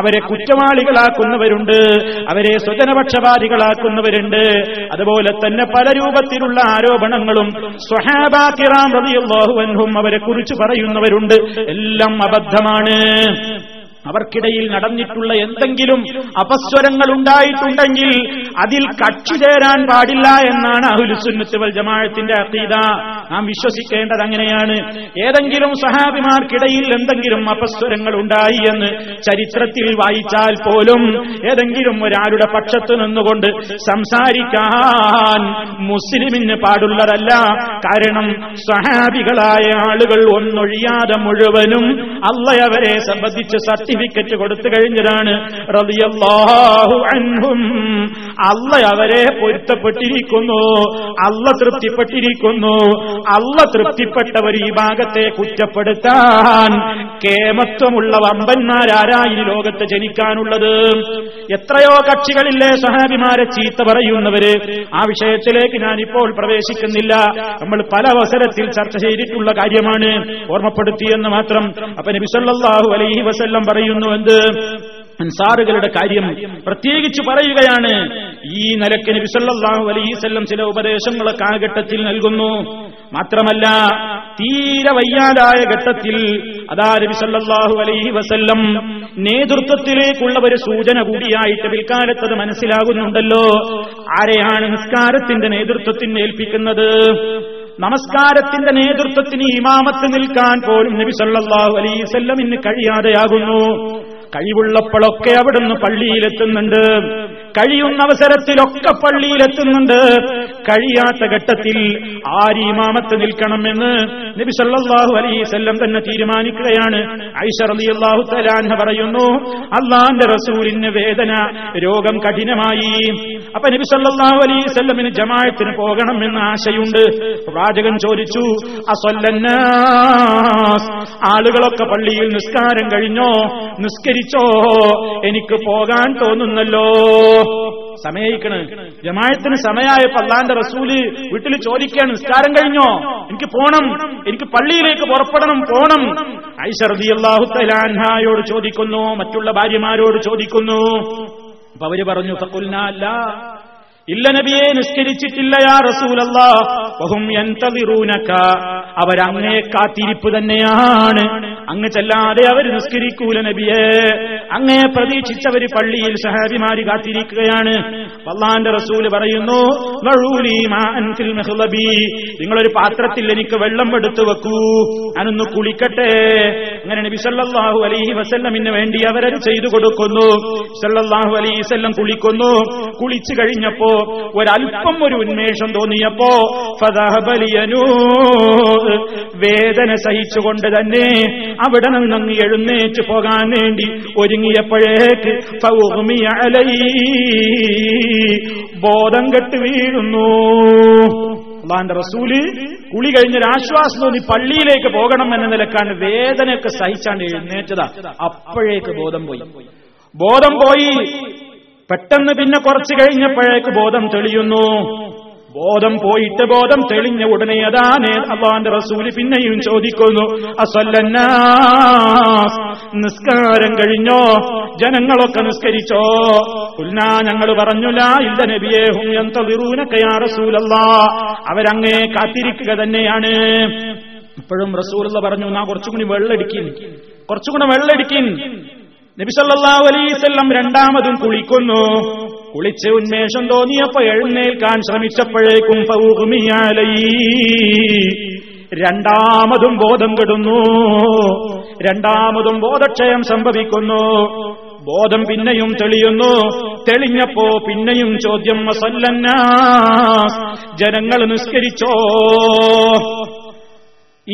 അവരെ കുറ്റവാളികളാക്കുന്നവരുണ്ട്, അവരെ സ്വജനപക്ഷപാതികളാക്കുന്നവരുണ്ട്. അതുപോലെ തന്നെ പല രൂപത്തിലുള്ള ആരോപണങ്ങളും സ്വഹാബ കിറാം റളിയല്ലാഹു അൻഹും അവരെ കുറിച്ച് പറയുന്നവരുണ്ട്. എല്ലാം അബദ്ധമാണ്. അവർക്കിടയിൽ നടന്നിട്ടുള്ള എന്തെങ്കിലും അപസ്വരങ്ങൾ ഉണ്ടായിട്ടുണ്ടെങ്കിൽ അതിൽ കക്ഷി ചേരാൻ പാടില്ല എന്നാണ് അഹ്ലുസുന്നത്ത് വൽ ജമാഅത്തിന്റെ അഖീദ. നാം വിശ്വസിക്കേണ്ടത് അങ്ങനെയാണ്. ഏതെങ്കിലും സഹാബിമാർക്കിടയിൽ എന്തെങ്കിലും അപസ്വരങ്ങൾ ഉണ്ടായി എന്ന് ചരിത്രത്തിൽ വായിച്ചാൽ പോലും ഏതെങ്കിലും ഒരാളുടെ പക്ഷത്ത് നിന്നുകൊണ്ട് സംസാരിക്കാൻ മുസ്ലിമിന് പാടുള്ളതല്ല. കാരണം സഹാബികളായ ആളുകൾ ഒന്നൊഴിയാതെ മുഴുവനും അള്ളയവരെ സംബന്ധിച്ച് സത്യം സർട്ടിഫിക്കറ്റ് കൊടുത്തു കഴിഞ്ഞതാണ്. റളിയല്ലാഹു അൻഹും, അള്ള അവരെ പൊരുത്തപ്പെട്ടിരിക്കുന്നു, അള്ള തൃപ്തിപ്പെട്ടിരിക്കുന്നു. അള്ള തൃപ്തിപ്പെട്ടവർ ഈ ഭാഗത്തെ കുറ്റപ്പെടുത്താൻ കേമത്വമുള്ള വമ്പന്മാരാരാ ഈ ലോകത്ത് ജനിക്കാനുള്ളത്? എത്രയോ കക്ഷികളിലെ സഹാബിമാരെ ചീത്ത പറയുന്നവര്. ആ വിഷയത്തിലേക്ക് ഞാനിപ്പോൾ പ്രവേശിക്കുന്നില്ല. നമ്മൾ പല അവസരത്തിൽ ചർച്ച ചെയ്തിട്ടുള്ള കാര്യമാണ്, ഓർമ്മപ്പെടുത്തിയെന്ന് മാത്രം. അപ്പൊ നബി സല്ലല്ലാഹു അലൈഹി വസല്ലം പറയുന്നു, എന്ത് അൻസാറുകളുടെ കാര്യം പ്രത്യേകിച്ച് പറയുകയാണ്. ഈ നിലയ്ക്ക് നബി സല്ലല്ലാഹു അലൈഹി വസല്ലം ചില ഉപദേശങ്ങളൊക്കെ ആ ഘട്ടത്തിൽ നൽകുന്നു. മാത്രമല്ല തീരെ വയ്യാതായ ഘട്ടത്തിൽ അതാ നബി സല്ലല്ലാഹു അലൈഹി വസല്ലം നേതൃത്വത്തിലേക്കുള്ള ഒരു സൂചന കൂടിയായിട്ട് പിൽക്കാലത്തത് മനസ്സിലാകുന്നുണ്ടല്ലോ. ആരെയാണ് നിസ്കാരത്തിന്റെ നേതൃത്വത്തിന് ഏൽപ്പിക്കുന്നത്? നമസ്കാരത്തിന്റെ നേതൃത്വത്തിന് ഇമാമത്ത് നിൽക്കാൻ പോലും നബി സല്ലല്ലാഹു അലൈഹി വസല്ലം ഇന്ന് കഴിയാതെയാകുന്നു. കഴിവുള്ളപ്പോഴൊക്കെ അവിടുന്ന് പള്ളിയിലെത്തുന്നുണ്ട്. കഴിയുന്ന അവസരത്തിലൊക്കെ പള്ളിയിലെത്തുന്നുണ്ട്. കഴിയാത്ത ഘട്ടത്തിൽ ആര് ഇമാമത്ത് നിൽക്കണമെന്ന് നബി സല്ലല്ലാഹു അലൈഹി വസല്ലം തന്നെ തീരുമാനിക്കുകയാണ്. ആയിഷ റളിയല്ലാഹു തആല അൻഹ പറയുന്നു, അല്ലാഹുവിന്റെ റസൂലിന് വേദന, രോഗം കഠിനമായി. അപ്പൊ നബി സല്ലല്ലാഹു അലൈഹി വസല്ലമിന് ജമാഅത്തിന് പോകണം എന്ന ആശയുണ്ട്. പ്രവാചകൻ ചോദിച്ചു, അസല്ലന്നാസ്, ആളുകളൊക്കെ പള്ളിയിൽ നിസ്കാരം കഴിഞ്ഞോ, നിസ്കരിച്ചോ, എനിക്ക് പോകാൻ തോന്നുന്നല്ലോ. സമയിക്കണ്, ജമാഅത്തിന് സമയമായപ്പോ അല്ലാന്റെ റസൂല് വീട്ടിൽ ചോദിക്കാണ്, നിസ്കാരം കഴിഞ്ഞോ, എനിക്ക് പോണം, എനിക്ക് പള്ളിയിലേക്ക് പുറപ്പെടണം, പോണം. ആയിഷ റളിയല്ലാഹു തആല അൻഹായോട് ചോദിക്കുന്നു, മറ്റുള്ള ഭാര്യമാരോട് ചോദിക്കുന്നു. അപ്പൊ അവര് പറഞ്ഞു, ഫഖുൽനാ ലാ, ഇല്ല നബിയെ, നിസ്കരിച്ചിട്ടില്ല യാ റസൂലല്ലാഹ്. വഹും യന്തളിറൂനക, അവരങ്ങയെ കാത്തിരിപ്പ് തന്നെയാണ്, അങ്ങ് ചെല്ലാതെ അവർ നിസ്കരിക്കൂല നബിയെ, അങ്ങയെ പ്രതീക്ഷിച്ചവര് പള്ളിയിൽ സഹാബിമാര് കാത്തിരിക്കുകയാണ്. അല്ലാഹുവിന്റെ റസൂൽ പറയുന്നു, വഴൂലി മാഅൻ ഫിൽ മഹ്ലബി, നിങ്ങളൊരു പാത്രത്തിൽ എനിക്ക് വെള്ളം എടുത്തു വെക്കൂ, ഞാനൊന്ന് കുളിക്കട്ടെ. അങ്ങനെ നബി സല്ലല്ലാഹു അലൈഹി വസല്ലമിന് വേണ്ടി അവരത് ചെയ്തു കൊടുക്കുന്നു. സല്ലല്ലാഹു അലൈഹി വസല്ലം കുളിക്കുന്നു. കുളിച്ചു കഴിഞ്ഞപ്പോ ഒരൽപ്പം ഒരു ഉന്മേഷം തോന്നിയപ്പോ വേദന സഹിച്ചുകൊണ്ട് തന്നെ അവിടെ നിന്ന് എഴുന്നേറ്റ് പോകാൻ വേണ്ടി ഒരുങ്ങിയപ്പോഴേക്ക് ബോധം കെട്ട് വീഴുന്നു. അല്ലാഹുവിന്റെ റസൂല് കുളി കഴിഞ്ഞൊരു ആശ്വാസം തോന്നി പള്ളിയിലേക്ക് പോകണം എന്ന നിലക്കാണ് വേദനയൊക്കെ സഹിച്ചാണ്ട് എഴുന്നേറ്റതാ. അപ്പോഴേക്ക് ബോധം പോയി. ബോധം പോയി പെട്ടെന്ന് പിന്നെ കുറച്ചു കഴിഞ്ഞപ്പോഴേക്ക് ബോധം തെളിയുന്നു. ബോധം പോയിട്ട് ബോധം തെളിഞ്ഞ ഉടനെ അതാണ് അല്ലാഹുവിന്റെ റസൂല് പിന്നെയും ചോദിക്കുന്നു, അസ്വല്ലന്നാസ്, നിസ്കാരം കഴിഞ്ഞോ, ജനങ്ങളൊക്കെ നിസ്കരിച്ചോ? ഖുൽനാ, ഞങ്ങൾ പറഞ്ഞു, ലാ, ഇല്ല നബിയേ, ഹും യന്തളിറൂനക യാ റസൂലല്ലാഹ്, അവരങ്ങേ കാത്തിരിക്കുക തന്നെയാണ്. ഇപ്പോഴും റസൂലുള്ള പറഞ്ഞു, നാ കുറച്ചുകൂടി വെള്ളടിക്കിൻ, കുറച്ചുകൂടെ വെള്ളടിക്കിൻ. നബി സല്ലല്ലാഹു അലൈഹി വസല്ലം രണ്ടാമതും കുളിക്കുന്നു. കുളിച്ച് ഉന്മേഷം തോന്നിയപ്പോ എഴുന്നേൽക്കാൻ ശ്രമിച്ചപ്പോഴേക്കും രണ്ടാമതും ബോധം കെടുന്നു, രണ്ടാമതും ബോധക്ഷയം സംഭവിക്കുന്നു. ബോധം പിന്നെയും തെളിയുന്നു. തെളിഞ്ഞപ്പോ പിന്നെയും ചോദ്യം, അസ്വല്ലന്നാസ്, ജനങ്ങൾ നിസ്കരിച്ചോ?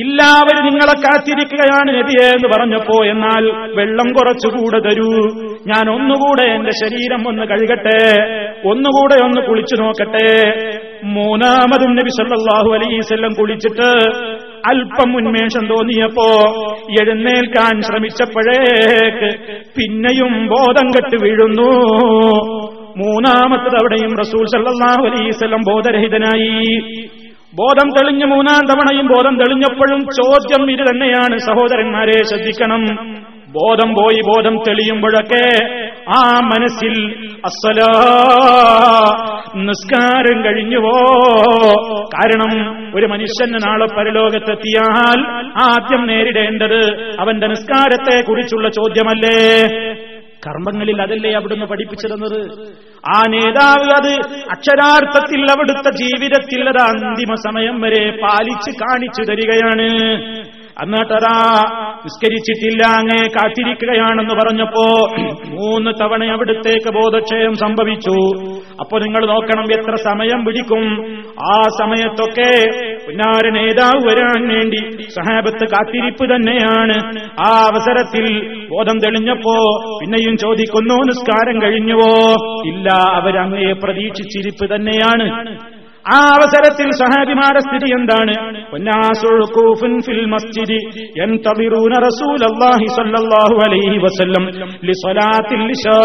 ഇല്ല, അവർ നിങ്ങളെ കാത്തിരിക്കുകയാണ് നബിയെ എന്ന് പറഞ്ഞപ്പോ, എന്നാൽ വെള്ളം കുറച്ചുകൂടെ തരൂ, ഞാൻ ഒന്നുകൂടെ എന്റെ ശരീരം ഒന്ന് കഴുകട്ടെ, ഒന്നുകൂടെ ഒന്ന് കുളിച്ചു നോക്കട്ടെ. മൂന്നാമതും നബി സല്ലല്ലാഹു അലൈഹി വസല്ലം കുളിച്ചിട്ട് അല്പം ഉന്മേഷം തോന്നിയപ്പോ എഴുന്നേൽക്കാൻ ശ്രമിച്ചപ്പോഴേക്ക് പിന്നെയും ബോധം കെട്ട് വീഴുന്നു. മൂന്നാമത്തത് അവിടെയും റസൂൽ സല്ലല്ലാഹു അലൈഹി വസല്ലം ബോധരഹിതനായി. ബോധം തെളിഞ്ഞ് മൂന്നാം തവണയും ബോധം തെളിഞ്ഞപ്പോഴും ചോദ്യം ഇത് തന്നെയാണ്. സഹോദരന്മാരെ, ശ്രദ്ധിക്കണം. ബോധം പോയി ബോധം തെളിയുമ്പോഴൊക്കെ ആ മനസ്സിൽ അസ്സലാ, നിസ്കാരം കഴിഞ്ഞുവോ? കാരണം ഒരു മനുഷ്യന് നാളെ പരലോകത്തെത്തിയാൽ ആദ്യം നേരിടേണ്ടത് അവന്റെ നിസ്കാരത്തെ കുറിച്ചുള്ള ചോദ്യമല്ലേ? കർമ്മങ്ങളിൽ അതല്ലേ അവിടുന്ന് പഠിപ്പിച്ചിരുന്നത്? ആ നേതാവ് അത് അക്ഷരാർത്ഥത്തിൽ അവിടുത്തെ ജീവിതത്തിൽ അത് അന്തിമ സമയം വരെ പാലിച്ച് കാണിച്ചു തരികയാണ്. അന്നേട്ടതാ നിസ്കരിച്ചിട്ടില്ല, അങ്ങേ കാത്തിരിക്കുകയാണെന്ന് പറഞ്ഞപ്പോ മൂന്ന് തവണ അവിടുത്തേക്ക് ബോധക്ഷയം സംഭവിച്ചു. അപ്പൊ നിങ്ങൾ നോക്കണം എത്ര സമയം പിടിക്കും. ആ സമയത്തൊക്കെ ഉന്നാര നേതാവ് വരാൻ വേണ്ടി സഹാബത്ത് കാത്തിരിപ്പ് തന്നെയാണ്. ആ അവസരത്തിൽ ബോധം തെളിഞ്ഞപ്പോ പിന്നെയും ചോദിക്കുന്നു, നിസ്കാരം കഴിഞ്ഞുവോ? ഇല്ല, അവരങ്ങയെ പ്രതീക്ഷിച്ചിരിപ്പ് തന്നെയാണ്. ആ അവസരത്തിൽ സഹാബിമാരുടെ സ്ഥിതി എന്താണ്? വനാസുഖൂഫുൻ ഫിൽ മസ്ജിദി യന്തബിറൂന റസൂലുള്ളാഹി സ്വല്ലല്ലാഹു അലൈഹി വസല്ലം ലിസ്വലാത്തിൽ ഇശാ.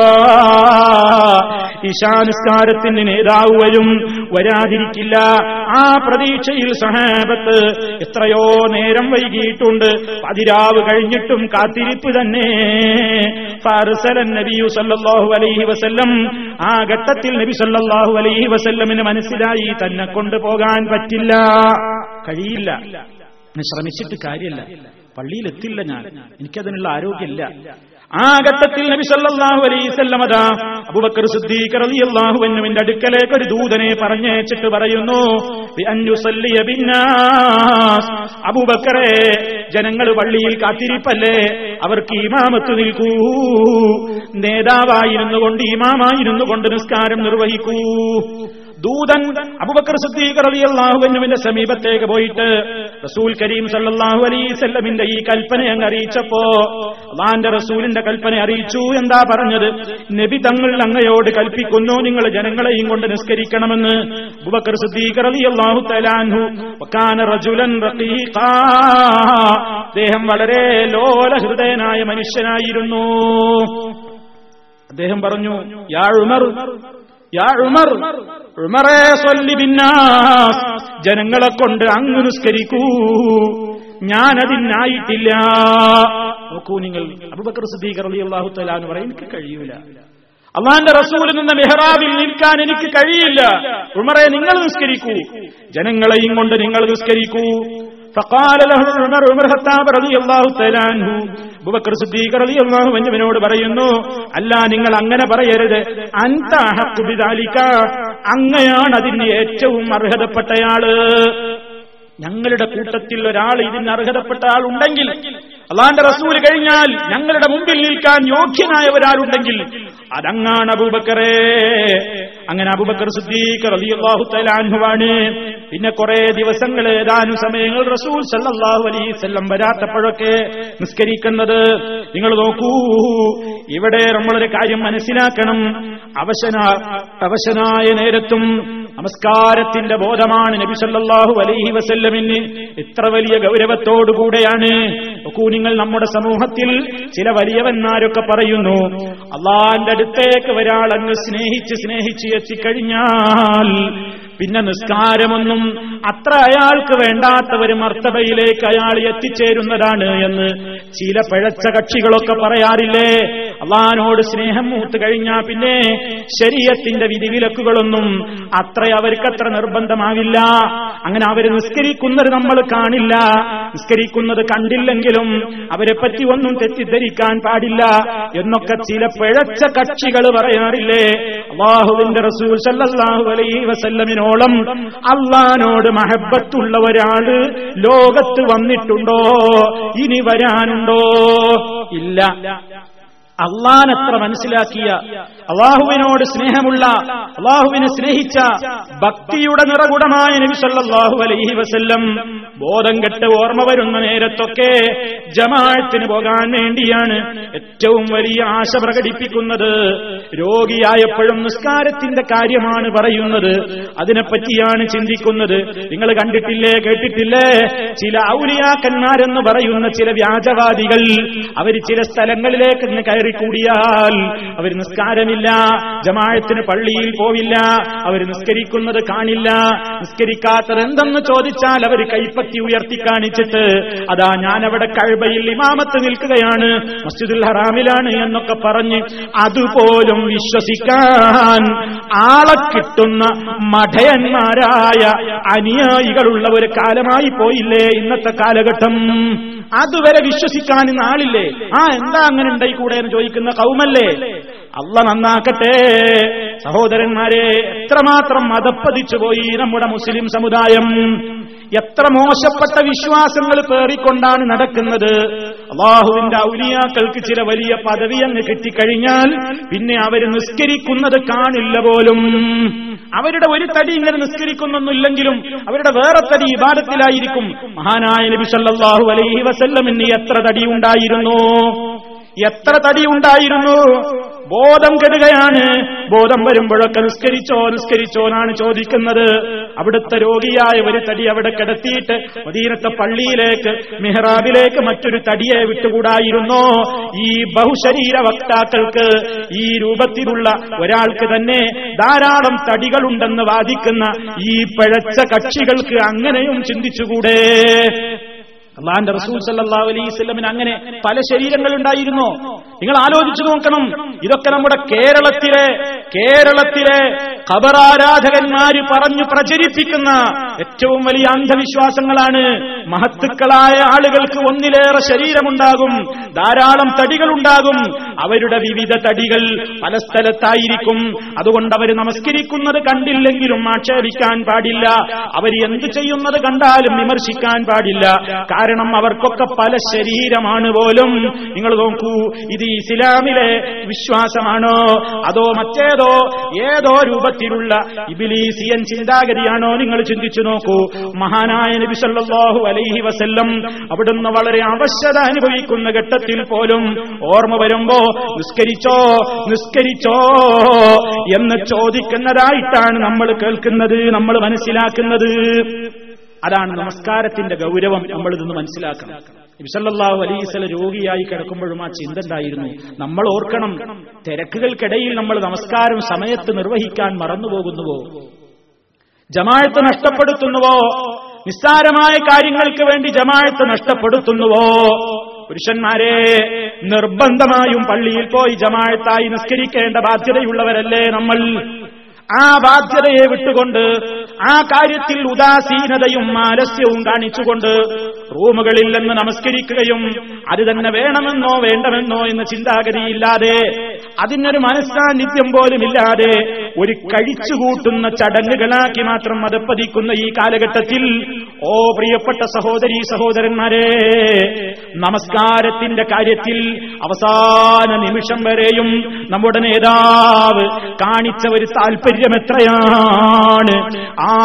ഇശാ നിസ്കാരത്തിന് നേതാവ് വരും, വരാതിരിക്കില്ല. ആ പ്രതീക്ഷയിൽ സഹാബത്ത് എത്രയോ നേരം വൈകിയിട്ടുണ്ട്. പതിരാവ് കഴിഞ്ഞിട്ടും കാത്തിരിപ്പ് തന്നെ. ഫർസല നബിയു സ്വല്ലല്ലാഹു അലൈഹി വസല്ലം, ആ ഘട്ടത്തിൽ നബി സ്വല്ലല്ലാഹു അലൈഹി വസല്ലമിന് മനസ്സിലായി തന്നെ കൊണ്ടുപോകാൻ പറ്റില്ല, കഴിയില്ല, ശ്രമിച്ചിട്ട് കാര്യമില്ല, പള്ളിയിലെത്തില്ല, ഞാൻ എനിക്കതിനുള്ള ആരോഗ്യമില്ല. ആ ഘട്ടത്തിൽ നബി സല്ലല്ലാഹു അലൈഹി വസല്ലം അബൂബക്കർ സിദ്ദീഖ് റളിയല്ലാഹു അൻഹുവിന്റെ അടുക്കലേക്ക് ഒരു ദൂതനെ പറഞ്ഞയച്ചിട്ട് പറയുന്നു, അബൂബക്കറെ, ജനങ്ങൾ പള്ളിയിൽ കാത്തിരിപ്പല്ലേ, അവർക്ക് ഇമാമത്ത് നിൽക്കൂ, നേതാവായിരുന്നു കൊണ്ട് ഇമാമായിരുന്നു കൊണ്ട് നിസ്കാരം നിർവഹിക്കൂ. ദൂതൻ അബൂബക്കർ സിദ്ദീഖ് റളിയല്ലാഹു അൻഹുവിന്റെ സമീപത്തേക്ക് പോയിട്ട് റസൂൽ കരീം സല്ലല്ലാഹു അലൈഹി വസല്ലമിന്റെ ഈ കൽപ്പന അങ്ങ് അറിയിച്ചപ്പോ, അല്ലാഹുവിന്റെ റസൂലിന്റെ കൽപ്പന അറിയിച്ചു. എന്താ പറഞ്ഞത്? നബി തങ്ങൾ അങ്ങയോട് കൽപ്പിക്കുന്നു, നിങ്ങൾ ജനങ്ങളെയും കൊണ്ട് നിസ്കരിക്കണമെന്ന്. അബൂബക്കർ സിദ്ദീഖ് റളിയല്ലാഹു തആല അൻഹു വകാന റജുലൻ റഖീഖാ, അദ്ദേഹം വളരെ ലോലഹൃദയനായ മനുഷ്യനായിരുന്നു. അദ്ദേഹം പറഞ്ഞു, യാ ഉമർ, ജനങ്ങളെ കൊണ്ട് അങ്ങ് നിസ്കരിക്കൂ, ഞാനതിനായിട്ടില്ല. നോക്കൂ നിങ്ങൾ, അബൂബക്കർ സിദ്ദീഖ് റളിയല്ലാഹു തആല എന്ന് പറയാൻ എനിക്ക് കഴിയൂല, അള്ളാന്റെ റസൂൽ നിന്ന് മെഹ്റാബിൽ നിൽക്കാൻ എനിക്ക് കഴിയില്ല. ഉമറെ, നിങ്ങൾ നിസ്കരിക്കൂ, ജനങ്ങളെയും കൊണ്ട് നിങ്ങൾ നിസ്കരിക്കൂ. فقال له عمر الخطاب رضي الله تعالى عنه അബൂബക്കർ സിദ്ദീഖ് റളിയല്ലാഹു അൻഹുവിനോട് പറയുന്നു, അല്ല, നിങ്ങൾ അങ്ങനെ പറയരുത്. അൻത അഹഖു ബിദാലിക, അങ്ങയാണ് അതിന് ഏറ്റവും അർഹതപ്പെട്ടയാള്. ഞങ്ങളുടെ കൂട്ടത്തിൽ ഒരാൾ ഇതിന് അർഹതപ്പെട്ട ആൾ ഉണ്ടെങ്കിൽ, അള്ളാന്റെ റസൂൽ കഴിഞ്ഞാൽ ഞങ്ങളുടെ മുമ്പിൽ നിൽക്കാൻ യോഗ്യനായ ഒരാളുണ്ടെങ്കിൽ അതങ്ങാണ് അബൂബക്കറേ. അങ്ങനെ അബൂബക്കർ സിദ്ദീഖ് റളിയല്ലാഹു തആല അൻഹുവാണ്. പിന്നെ കുറെ ദിവസങ്ങൾ, ഏതാനും സമയങ്ങൾ റസൂൽ സല്ലല്ലാഹു അലൈഹി വസല്ലം വരാത്തപ്പോഴൊക്കെ നിസ്കരിക്കുന്നത്. നിങ്ങൾ നോക്കൂ, ഇവിടെ നമ്മളൊരു കാര്യം മനസ്സിലാക്കണം. അവശനായ നേരത്തും നമസ്കാരത്തിന്റെ ബോധമാണ് നബി സല്ലല്ലാഹു അലൈഹി വസല്ലമിന്. ഇത്ര വലിയ ഗൗരവത്തോടുകൂടെയാണ്. നിങ്ങൾ നമ്മുടെ സമൂഹത്തിൽ ചില വലിയവന്മാരൊക്കെ പറയുന്നു, അള്ളാന്റെ അടുത്തേക്ക് ഒരാൾ അങ്ങ് സ്നേഹിച്ച് സ്നേഹിച്ച് എത്തിക്കഴിഞ്ഞാൽ പിന്നെ നിസ്കാരമൊന്നും അത്ര അയാൾക്ക് വേണ്ടാത്തവരും മർത്തബയിലേക്ക് അയാൾ എത്തിച്ചേരുന്നതാണ് എന്ന് ചില പഴച്ച കക്ഷികളൊക്കെ പറയാറില്ലേ. അള്ളാനോട് സ്നേഹം മൂത്ത് കഴിഞ്ഞാൽ പിന്നെ ശരീഅത്തിന്റെ വിധിവിലക്കുകളൊന്നും അത്ര അവർക്കത്ര നിർബന്ധമാവില്ല. അങ്ങനെ അവർ നിസ്കരിക്കുന്നത് നമ്മൾ കാണില്ല. നിസ്കരിക്കുന്നത് കണ്ടില്ലെങ്കിലും അവരെ പറ്റി ഒന്നും തെറ്റിദ്ധരിക്കാൻ പാടില്ല എന്നൊക്കെ ചില പഴച്ച കക്ഷികൾ പറയാറില്ലേ. അല്ലാഹുവിന്റെ റസൂൽ സല്ലല്ലാഹു അലൈഹി വസല്ലമിനോ ോളം അള്ളാനോട് മഹബത്തുള്ള ഒരാള് ലോകത്ത് വന്നിട്ടുണ്ടോ? ഇനി വരാനുണ്ടോ? ഇല്ല. അള്ളാനത്ര മനസ്സിലാക്കിയ, അള്ളാഹുവിനോട് സ്നേഹമുള്ള, അള്ളാഹുവിനെ സ്നേഹിച്ച, ഭക്തിയുടെ നിറകുടമായ നബി സല്ലല്ലാഹു അലൈഹി വസല്ലം ബോധം കെട്ട് ഓർമ്മ വരുന്ന നേരത്തൊക്കെ ജമാഅത്തിന് പോകാൻ വേണ്ടിയാണ് ഏറ്റവും വലിയ ആശ പ്രകടിപ്പിക്കുന്നത്. രോഗിയായപ്പോഴും നിസ്കാരത്തിന്റെ കാര്യമാണ് പറയുന്നത്, അതിനെപ്പറ്റിയാണ് ചിന്തിക്കുന്നത്. നിങ്ങൾ കണ്ടിട്ടില്ലേ, കേട്ടിട്ടില്ലേ, ചില ഔലിയാക്കന്മാരെന്ന് പറയുന്ന ചില വ്യാജവാദികൾ അവർ ചില സ്ഥലങ്ങളിലേക്ക് കൂടിയാൽ അവർ നിസ്കാരമില്ല, ജമാഅത്തിന് പള്ളിയിൽ പോവില്ല, അവർ നിസ്കരിക്കുന്നത് കാണില്ല, നിസ്കരിക്കാത്തത് എന്തെന്ന് ചോദിച്ചാൽ അവർ കൈപ്പത്തി ഉയർത്തി കാണിച്ചിട്ട് അതാ ഞാനവിടെ കഅബയിൽ ഇമാമത്ത് നിൽക്കുകയാണ്, മസ്ജിദുൽ ഹറാമിലാണ് എന്നൊക്കെ പറഞ്ഞ് അതുപോലും വിശ്വസിക്കാൻ ആളെ കിട്ടുന്ന മഠയന്മാരായ അനുയായികളുള്ള ഒരു കാലമായി പോയില്ലേ ഇന്നത്തെ കാലഘട്ടം? അതുവരെ വിശ്വസിക്കാൻ നാളില്ലേ? ആ എന്താ അങ്ങനെ ഉണ്ടായിക്കൂടെ എന്ന് ചോദിക്കുന്ന കൗമല്ലേ. അള്ള നന്നാക്കട്ടെ. സഹോദരന്മാരെ, എത്രമാത്രം മതപ്പതിച്ചു പോയി നമ്മുടെ മുസ്ലിം സമുദായം, എത്ര മോശപ്പെട്ട വിശ്വാസങ്ങൾ പേറിക്കൊണ്ടാണ് നടക്കുന്നത്. അല്ലാഹുവിന്റെ ഔലിയാക്കൾക്ക് ചില വലിയ പദവി അങ്ങ് കിട്ടിക്കഴിഞ്ഞാൽ പിന്നെ അവര് നിസ്കരിക്കുന്നത് കാണില്ല പോലും. അവരുടെ ഒരു തടി ഇങ്ങനെ നിസ്കരിക്കുന്നൊന്നുമില്ലെങ്കിലും അവരുടെ വേറെ തടി ഇബാദത്തിലായിരിക്കും. മഹാനായ നബി സല്ലല്ലാഹു അലൈഹി വസല്ലമിന് എത്ര തടി ഉണ്ടായിരുന്നു, എത്ര തടി ഉണ്ടായിരുന്നു! ബോധം കെടുകയാണ്, ബോധം വരുമ്പോഴൊക്കെ നിസ്കരിച്ചോ നിസ്കരിച്ചോനാണ് ചോദിക്കുന്നത്. അവിടുത്തെ രോഗിയായ ഒരു തടി അവിടെ കിടത്തിയിട്ട് മദീനത്തെ പള്ളിയിലേക്ക് മിഹ്റാബിലേക്ക് മറ്റൊരു തടിയെ വിട്ടുകൂടായിരുന്നോ? ഈ ബഹുശരീര വക്താക്കൾക്ക്, ഈ രൂപത്തിലുള്ള ഒരാൾക്ക് തന്നെ ധാരാളം തടികളുണ്ടെന്ന് വാദിക്കുന്ന ഈ പഴച്ച കക്ഷികൾക്ക് അങ്ങനെയും ചിന്തിച്ചുകൂടെ? അള്ളാന്റെ റസൂൽ സല്ലല്ലാഹു അലൈഹി വസല്ലമിന് അങ്ങനെ പല ശരീരങ്ങൾ ഉണ്ടായിരുന്നോ? നിങ്ങൾ ആലോചിച്ചു നോക്കണം. ഇതൊക്കെ നമ്മുടെ കേരളത്തിലെ ഖബറാരാധകന്മാര് പറഞ്ഞു പ്രചരിപ്പിക്കുന്ന ഏറ്റവും വലിയ അന്ധവിശ്വാസങ്ങളാണ്. മഹത്തുക്കളായ ആളുകൾക്ക് ഒന്നിലേറെ ശരീരമുണ്ടാകും, ധാരാളം തടികളുണ്ടാകും. അവരുടെ വിവിധ തടികൾ പല സ്ഥലത്തായിരിക്കും. അതുകൊണ്ട് അവർ നമസ്കരിക്കുന്നത് കണ്ടില്ലെങ്കിലും ആക്ഷേപിക്കാൻ പാടില്ല, അവർ എന്ത് ചെയ്യുന്നത് കണ്ടാലും വിമർശിക്കാൻ പാടില്ല. കാരണം അവർക്കൊക്കെ പല ശരീരമാണ് പോലും. നിങ്ങൾ നോക്കൂ, ഇത് ഇസ്ലാമിലെ വിശ്വാസമാണോ അതോ മറ്റേതോ ഏതോ രൂപത്തിലുള്ള ഇബ്ലീസിയൻ ചിന്താഗതിയാണോ? നിങ്ങൾ ചിന്തിച്ചു നോക്കൂ. മഹാനായ നബി സല്ലല്ലാഹു അലൈഹി വസല്ലം അവിടുന്ന് വളരെ അവശത അനുഭവിക്കുന്ന ഘട്ടത്തിൽ പോലും ഓർമ്മ വരുമ്പോ നിസ്കരിച്ചോ നിസ്കരിച്ചോ എന്ന് ചോദിക്കുന്നതായിട്ടാണ് നമ്മൾ കേൾക്കുന്നത്, നമ്മൾ മനസ്സിലാക്കുന്നത്. അതാണ് നമസ്കാരത്തിന്റെ ഗൗരവം നമ്മൾ ഇതൊന്ന് മനസ്സിലാക്കണം. നബി സല്ലല്ലാഹു അലൈഹി വസല്ലം രോഗിയായി കിടക്കുമ്പോഴും ആ ചിന്ത ഉണ്ടായിരുന്നു. നമ്മൾ ഓർക്കണം, തിരക്കുകൾക്കിടയിൽ നമ്മൾ നമസ്കാരം സമയത്ത് നിർവഹിക്കാൻ മറന്നുപോകുന്നുവോ, ജമാഅത്ത് നഷ്ടപ്പെടുത്തുന്നുവോ, നിസ്സാരമായ കാര്യങ്ങൾക്ക് വേണ്ടി ജമാഅത്ത് നഷ്ടപ്പെടുത്തുന്നുവോ? പുരുഷന്മാരെ, നിർബന്ധമായും പള്ളിയിൽ പോയി ജമാഅത്തായി നിസ്കരിക്കേണ്ട ബാധ്യതയുള്ളവരല്ലേ നമ്മൾ? ആ ബാധ്യതയെ വിട്ടുകൊണ്ട്, ആ കാര്യത്തിൽ ഉദാസീനതയും ആലസ്യവും കാണിച്ചുകൊണ്ട് റൂമുകളിൽ നിന്ന് നമസ്കരിക്കുകയും അത് തന്നെ വേണമെന്നോ വേണ്ടമെന്നോ എന്ന ചിന്താഗതിയില്ലാതെ, അതിനൊരു മനസാന്നിധ്യം പോലുമില്ലാതെ, ഒരു കഴിച്ചുകൂട്ടുന്ന ചടങ്ങുകളാക്കി മാത്രം മതപ്പതിക്കുന്ന ഈ കാലഘട്ടത്തിൽ, ഓ പ്രിയപ്പെട്ട സഹോദരീ സഹോദരന്മാരെ, നമസ്കാരത്തിന്റെ കാര്യത്തിൽ അവസാന നിമിഷം വരെയും നമ്മുടെ നേതാവ് കാണിച്ച ഒരു താല്പര്യം എത്രയാണ്! ആ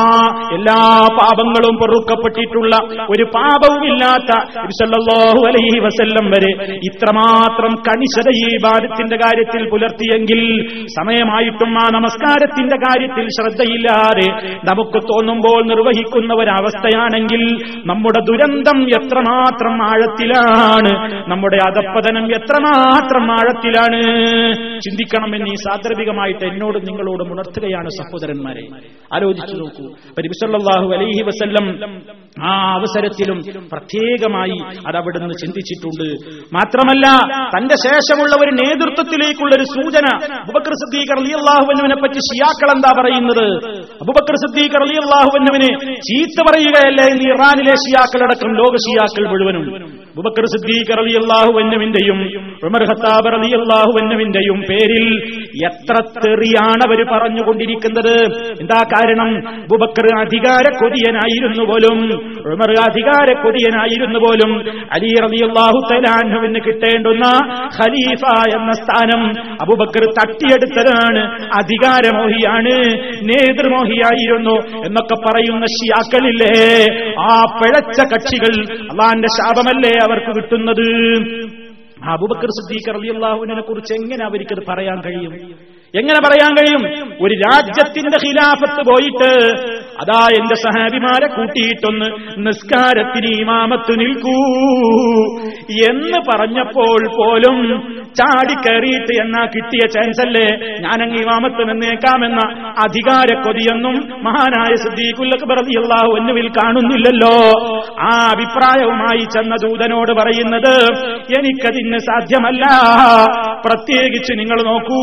എല്ലാ പാപങ്ങളും പൊറുക്കപ്പെട്ടിട്ടുള്ള, ഒരു പാപവുമില്ലാത്ത നബി സല്ലല്ലാഹു അലൈഹി വസല്ലം വരെ ഇത്രമാത്രം കണിശത ഈ ഇബാദത്തിന്റെ കാര്യത്തിൽ പുലർത്തിയെങ്കിൽ, സമയമായിട്ടും ആ നമസ്കാരത്തിന്റെ കാര്യത്തിൽ ശ്രദ്ധയില്ലാതെ നമുക്ക് തോന്നുമ്പോൾ നിർവഹിക്കുന്ന ഒരവസ്ഥയാണെങ്കിൽ നമ്മുടെ ദുരന്തം എത്രമാത്രം ആഴത്തിലാണ്, നമ്മുടെ അധപ്പതനം എത്രമാത്രം ആഴത്തിലാണ് ചിന്തിക്കണമെന്ന് ഈ സാന്ദർഭികമായിട്ട് എന്നോടും നിങ്ങളോടും ഉണർത്തുകയാണ് സഹോദരന്മാരെ. ആലോചിച്ചു നോക്കൂ. നബി സല്ലല്ലാഹു അലൈഹി വസല്ലം ആ അവസരത്തിലും പ്രത്യേകമായി അതവിടുന്ന് ചിന്തിച്ചിട്ടുണ്ട്. മാത്രമല്ല, തന്റെ ശേഷമുള്ള ഒരു നേതൃത്വത്തിലേക്കുള്ള ഒരു സൂചന. അബൂബക്കർ സിദ്ദീഖ് റളിയല്ലാഹു അൻഹുവിനെ പറ്റി ശിയാക്കൾ എന്താ പറയുന്നത്? അബൂബക്കർ സിദ്ദീഖ് റളിയല്ലാഹു അൻഹുവിനെ ചീത്ത പറയുകയല്ലേ എന്ന് ഇറാനിലെ ശിയാക്കളടക്കം ലോക ശിയാക്കൾ മുഴുവനും. അബൂബക്കർ സിദ്ദീഖ് റളിയല്ലാഹു അൻഹുവിന്റെയും ഉമർ ഖത്താബ് റളിയല്ലാഹു അൻഹുവിന്റെയും പേരിൽ എത്ര തെറിയാണ് അവർ പറഞ്ഞുകൊണ്ടിരിക്കുന്നത്. എന്താ കാരണം? അബൂബക്കർ അധികാര കൊതിയനായിരുന്നു പോലും, ഉമർ അധികാര കൊതിയനായിരുന്നു പോലും, അലി റളിയല്ലാഹു തആല അൻഹുവിന് കിട്ടേണ്ടുന്ന ഖലീഫ എന്ന സ്ഥാനം അബൂബക്കർ തട്ടിയെടുത്തതാണ്. അധികാരമോഹിയാണ്, നേതൃമോഹിയായിരുന്നു എന്നൊക്കെ പറയുന്ന ശിയാക്കളില്ലേ, ആ പിഴച്ച കക്ഷികൾ, അള്ളാന്റെ ശാപമല്ലേ അവർക്ക് കിട്ടുന്നത്? അബൂബക്കർ സിദ്ദീഖ് റളിയല്ലാഹു അൻഹുവിനെ കുറിച്ച് എങ്ങനെ അവർക്കത് പറയാൻ കഴിയും? എങ്ങനെ പറയാൻ കഴിയും? ഒരു രാജ്യത്തിന്റെ ഖിലാഫത്ത് പോയിട്ട്, അതാ എന്റെ സഹാബിമാരെ കൂട്ടിയിട്ടൊന്ന് നിസ്കാരത്തിന് ഇമാമത്ത് നിൽക്കൂ എന്ന് പറഞ്ഞപ്പോൾ പോലും ചാടിക്കയറിയിട്ട് എന്നാ കിട്ടിയ ചാൻസല്ലേ, ഞാനങ്ങ് ഇമാമത്ത് നിന്നേക്കാമെന്ന അധികാരക്കൊതിയൊന്നും മഹാനായ സിദ്ദീഖുൽ അക്ബർ റളിയല്ലാഹു അൻഹുവിൽ കാണുന്നില്ലല്ലോ. ആ അഭിപ്രായവുമായി ചെന്ന ദൂതനോട് പറയുന്നത്, എനിക്കതിന് സാധ്യമല്ല. പ്രത്യേകിച്ച് നിങ്ങൾ നോക്കൂ,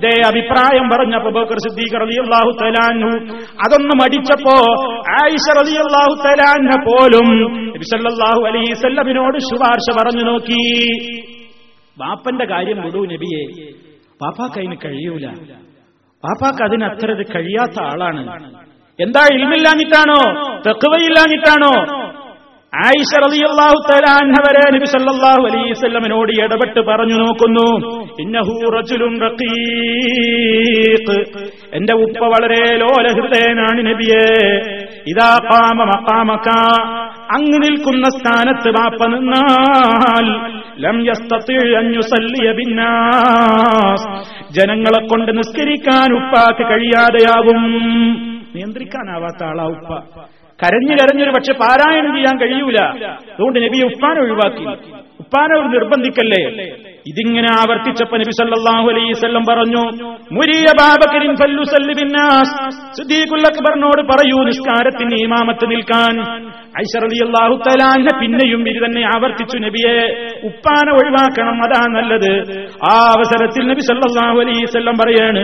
ഇതേ അഭിപ്രായം പറഞ്ഞ അബൂബക്കർ സിദ്ദീഖ് റളിയല്ലാഹു തആല അൻഹു അതൊന്ന് മടിച്ചപ്പോ ആയിഷ റളിയല്ലാഹു തആല അൻഹ പോലും നബി സല്ലല്ലാഹു അലൈഹി വസല്ലമിനോട് ശുപാർശ പറഞ്ഞു നോക്കി. ബാപ്പന്റെ കാര്യം വിടൂ നബിയെ, പാപ്പാക്ക് അതിന് കഴിയൂല, പാപ്പാക്ക് അതിന് അത്ര കഴിയാത്ത ആളാണ്. എന്താ, ഇൽമില്ലാഞ്ഞിട്ടാണോ, തഖ്വയില്ലാഞ്ഞിട്ടാണോ? ആയിഷ റളിയല്ലാഹു തആല അൻഹ വരെ നബി സല്ലല്ലാഹു അലൈഹി വസല്ലമിനോട് ഇടപെട്ട് പറഞ്ഞു നോക്കുന്നു, ഇന്നഹു റജുലുൻ റഖീഖ്, എന്റെ ഉപ്പ വളരെ ലോലഹൃദയനാണ് നബിയേ. ഇദാ ഖാമ മഖാമക, അങ്ങ് നിൽക്കുന്ന സ്ഥാനത്ത് ബാപ്പ നിന്നാൽ, ലം യസ്തതി അൻ യുസല്ലി ബിന്നാസ്, ജനങ്ങളെ കൊണ്ട് നിസ്കരിക്കാൻ ഉപ്പാക്ക് കഴിയാതെയാകും. നിയന്ത്രിക്കാനാവാത്ത ആളാ ഉപ്പ, കരഞ്ഞൊരു പക്ഷെ പാരായണം ചെയ്യാൻ കഴിയൂല. അതുകൊണ്ട് നബി ഉപ്പാനെ ഒഴിവാക്കി, ഉപ്പാനെ ഒരു നിർബന്ധിക്കല്ലേ. ഇതിങ്ങനെ ആവർത്തിച്ചപ്പോ നബി സല്ലല്ലാഹു അലൈഹി വസല്ലം പറഞ്ഞു, മുരിയ ബാബകരിൻ ഫല്ലുസല്ലി ബിന്നാസ്, സിദ്ദീഖുൽ അക്ബറിനോട് പറയൂ നിസ്കാരത്തിന് ഇമാമത്ത് നിൽക്കാൻ. ഐഷ റളിയല്ലാഹു തആല പിന്നെയും ഇത് തന്നെ ആവർത്തിച്ചു, നബിയെ ഉപ്പാനെ ഒഴിവാക്കണം, അതാ നല്ലത്. ആ അവസരത്തിൽ നബി സല്ലല്ലാഹു അലൈഹി വസല്ലം പറയാണ്,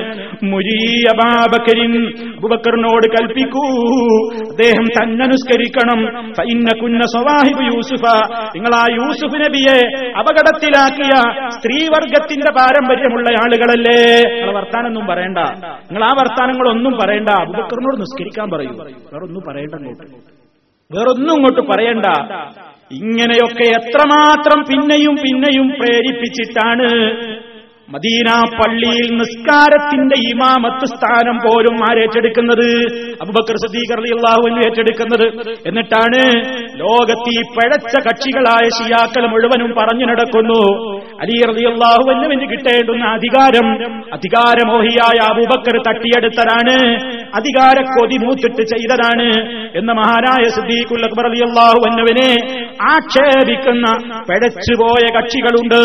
മുജീ അബാ ബക്രിൻ, അബൂബക്കറിനോട് കൽപ്പിക്കൂ, അദ്ദേഹം തന്നെ നിസ്കരിക്കണം. ഫഇന്നകുന്ന സവാഹിബ യൂസുഫ, നിങ്ങളാ യൂസുഫ് നബിയെ അപകടത്തിലാക്കിയ സ്ത്രീവർഗത്തിന്റെ പാരമ്പര്യമുള്ള ആളുകളല്ലേ, നിങ്ങൾ വർത്താനൊന്നും പറയണ്ട, നിങ്ങൾ ആ വർത്താനങ്ങളൊന്നും പറയണ്ട, അബൂബക്കറിനോട് നിസ്കരിക്കാൻ പറയൂ, വേറൊന്നും പറയണ്ട, വേറൊന്നും ഇങ്ങോട്ട് പറയണ്ട. ഇങ്ങനെയൊക്കെ എത്രമാത്രം പിന്നെയും പിന്നെയും പ്രേരിപ്പിച്ചിട്ടാണ് മദീന പള്ളിയിൽ നിസ്കാരത്തിന്റെ ഇമാമത്ത് സ്ഥാനം പോലും ആരേറ്റെടുക്കുന്നത്, അബൂബക്കർ സിദ്ദീഖ് റളിയല്ലാഹു അൻഹു ഏറ്റെടുക്കുന്നത്. എന്നിട്ടാണ് ലോകത്ത് ഈ പിഴച്ച കക്ഷികളായ ശിയാക്കൾ മുഴുവനും പറഞ്ഞു നടക്കുന്നു, അലി റളിയല്ലാഹു അൻഹുവിന് കിട്ടേണ്ടുന്ന അധികാരം അധികാരമോഹിയായ അബൂബക്കർ തട്ടിയെടുത്തതാണ്, അധികാര കൊതി മൂത്തിട്ട് ചെയ്തതാണ് എന്ന മഹാനായ സിദ്ദീഖുൽ അക്ബർ റളിയല്ലാഹു അൻഹുവിനെ ആക്ഷേപിക്കുന്ന പിഴച്ചുപോയ കക്ഷികളുണ്ട്.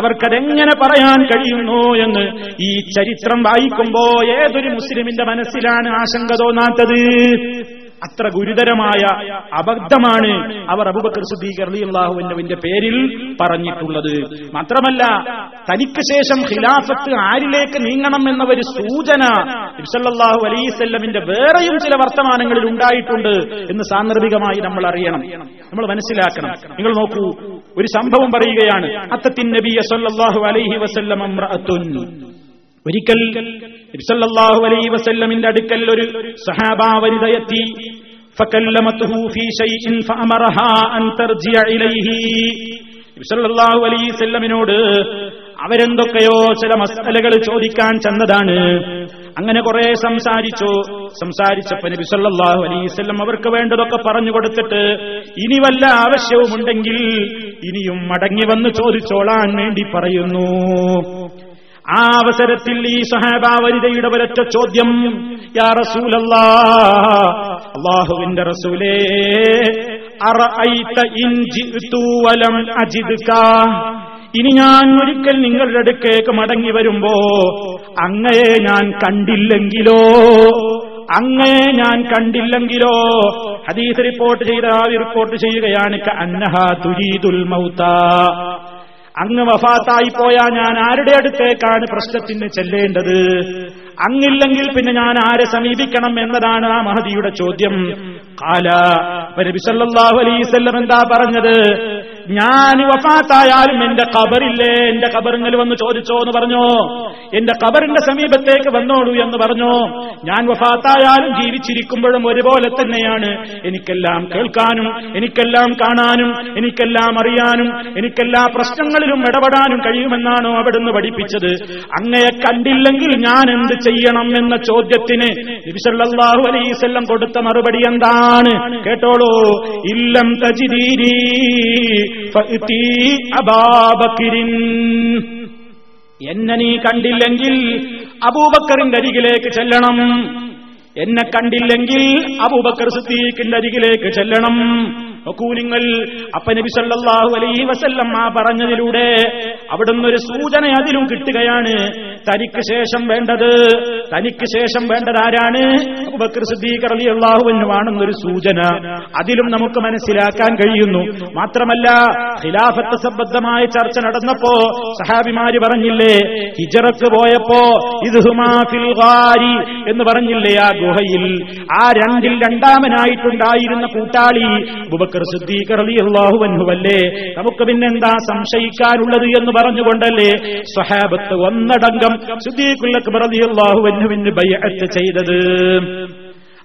അവർക്കതെങ്ങനെ പറയാൻ കഴിയുന്നു എന്ന് ഈ ചരിത്രം വായിക്കുമ്പോ ഏതൊരു മുസ്ലിമിന്റെ മനസ്സിലാണ് ആശങ്ക തോന്നാത്തത്? അത്ര ഗുരുതരമായ അബദ്ധമാണ് അവർ അബൂബക്കർ സിദ്ദീഖ് റളിയല്ലാഹു അൻഹുവിന്റെ പേരിൽ പറഞ്ഞിട്ടുള്ളത്. മാത്രമല്ല, തനിക്ക് ശേഷം ഖിലാഫത്ത് ആരിലേക്ക് നീങ്ങണം എന്ന ഒരു സൂചന നബി സല്ലല്ലാഹു അലൈഹി വസല്ലമിന്റെ വേറെയും ചില വർത്തമാനങ്ങളിൽ ഉണ്ടായിട്ടുണ്ട് എന്ന് സാന്ദർഭികമായി നമ്മൾ അറിയണം, നമ്മൾ മനസ്സിലാക്കണം. നിങ്ങൾ നോക്കൂ, ഒരു സംഭവം പറയുകയാണ്. അത്തത്തിൻ നബിയ സല്ലല്ലാഹു അലൈഹി വസല്ലം ഇംറഅത്തുൻ, ഒരിക്കൽ നബി സല്ലല്ലാഹു അലൈഹി വസല്ലമിന്റെ അടുക്കൽ ഒരു സഹാബാ വനിതയെത്തി. ഫകല്ലമതുഹു ഫീ ശൈഇൻ ഫഅമറഹാ അൻ തർജിഅ ഇലൈഹി, നബി സല്ലല്ലാഹു അലൈഹി വസല്ലമിനോട് അവരെന്തൊക്കെയോ ചില മസലകൾ ചോദിക്കാൻ ചെന്നതാണ്. അങ്ങനെ കുറെ സംസാരിച്ചപ്പോൾ നബി സല്ലല്ലാഹു അലൈഹി വസല്ലം അവർക്ക് വേണ്ടതൊക്കെ പറഞ്ഞു കൊടുത്തിട്ട്, ഇനി വല്ല ആവശ്യവുമുണ്ടെങ്കിൽ ഇനിയും മടങ്ങി വന്ന് ചോദിച്ചോളാൻ വേണ്ടി പറയുന്നു. ആ അവസരത്തിൽ ഈ സഹാബാ വനിതയുടെ ഒരൊറ്റ ചോദ്യം, യാ റസൂലല്ലാഹ്, അല്ലാഹുവിന്റെ റസൂലേ, അറഅയ്ത ഇൻ ജിതു വലം അജിദ്ക, ഇനി ഞാൻ ഒരിക്കൽ നിങ്ങളുടെ അടുക്കേക്ക് മടങ്ങി വരുമ്പോ അങ്ങയെ ഞാൻ കണ്ടില്ലെങ്കിലോ, അങ്ങയെ ഞാൻ കണ്ടില്ലെങ്കിലോ. ഹദീസ് റിപ്പോർട്ട് ചെയ്ത റിപ്പോർട്ട് ചെയ്യുകയാണ്, കഅന്നഹ തുരീദുൽ മൗതാ, അങ്ങ് വഫാത്തായി പോയാ ഞാൻ ആരുടെ അടുത്തേക്കാണ് പ്രശ്നത്തിന് ചെല്ലേണ്ടത്, അങ്ങില്ലെങ്കിൽ പിന്നെ ഞാൻ ആരെ സമീപിക്കണം എന്നതാണ് ആ മഹദിയുടെ ചോദ്യം. ഖാല, നബി സല്ലല്ലാഹു അലൈഹി വസല്ലം എന്താ പറഞ്ഞത്? ഞാൻ വഫാത്തായാലും എന്റെ ഖബറില്ലേ, എന്റെ ഖബറിൽ വന്ന് ചോദിച്ചോ എന്ന് പറഞ്ഞോ, എന്റെ ഖബറിന്റെ സമീപത്തേക്ക് വന്നോളൂ എന്ന് പറഞ്ഞോ. ഞാൻ വഫാത്തായാലും ജീവിച്ചിരിക്കുമ്പോഴും ഒരുപോലെ തന്നെയാണ്, എനിക്കെല്ലാം കേൾക്കാനും എനിക്കെല്ലാം കാണാനും എനിക്കെല്ലാം അറിയാനും എനിക്കെല്ലാ പ്രശ്നങ്ങളിലും ഇടപെടാനും കഴിയുമെന്നാണോ അവിടുന്ന് പഠിപ്പിച്ചത്? അങ്ങയെ കണ്ടില്ലെങ്കിൽ ഞാൻ എന്ത് ചെയ്യണം എന്ന ചോദ്യത്തിന് നബി സല്ലല്ലാഹു അലൈഹി വസല്ലം കൊടുത്ത മറുപടി എന്താണ്? കേട്ടോളൂ, ഇല്ലം തജിദീനി ഫഇതി അബൂബക്രിൻ, എന്നെ നീ കണ്ടില്ലെങ്കിൽ അബൂബക്കറിന്റെ അരികിലേക്ക് ചെല്ലണം, എന്നെ കണ്ടില്ലെങ്കിൽ അബൂബക്കർ സിദ്ദീഖിന്റെ അരികിലേക്ക് ചെല്ലണം. നിങ്ങൾ അപ്പ നബി സല്ലല്ലാഹു അലൈഹി വസല്ലം പറഞ്ഞതിലൂടെ അവിടുന്ന് ഒരു സൂചന അതിലും കിട്ടുകയാണ്, തനിക്ക് ശേഷം വേണ്ടത് ആരാണ്? അബൂബക്കർ സിദ്ദീഖ് റളിയല്ലാഹു അൻഹു ആണെന്നൊരു സൂചന അതിലും നമുക്ക് മനസ്സിലാക്കാൻ കഴിയുന്നു. മാത്രമല്ല, ഖിലാഫത്ത് സംബന്ധമായ ചർച്ച നടന്നപ്പോ സഹാബിമാര് പറഞ്ഞില്ലേ, ഹിജറക്ക് പോയപ്പോ ഇദ്ഹുമാ ഫിൽ ഗാരി എന്ന് പറഞ്ഞില്ലേ, ആ ഗുഹയിൽ ആ രണ്ടിൽ രണ്ടാമനായിട്ടുണ്ടായിരുന്ന കൂട്ടാളി അബൂബക്കർ സിദ്ദീഖ് റളിയല്ലാഹു അൻഹു അല്ലേ, നമുക്ക് പിന്നെന്താ സംശയിക്കാനുള്ളത് എന്ന് പറഞ്ഞുകൊണ്ടല്ലേ സ്വഹാബത്ത് ഒന്നടങ്കം സിദ്ദീഖുൽ അക്ബർ റളിയല്ലാഹു അൻഹുവിന് ബൈഅത്ത് ചെയ്തത്.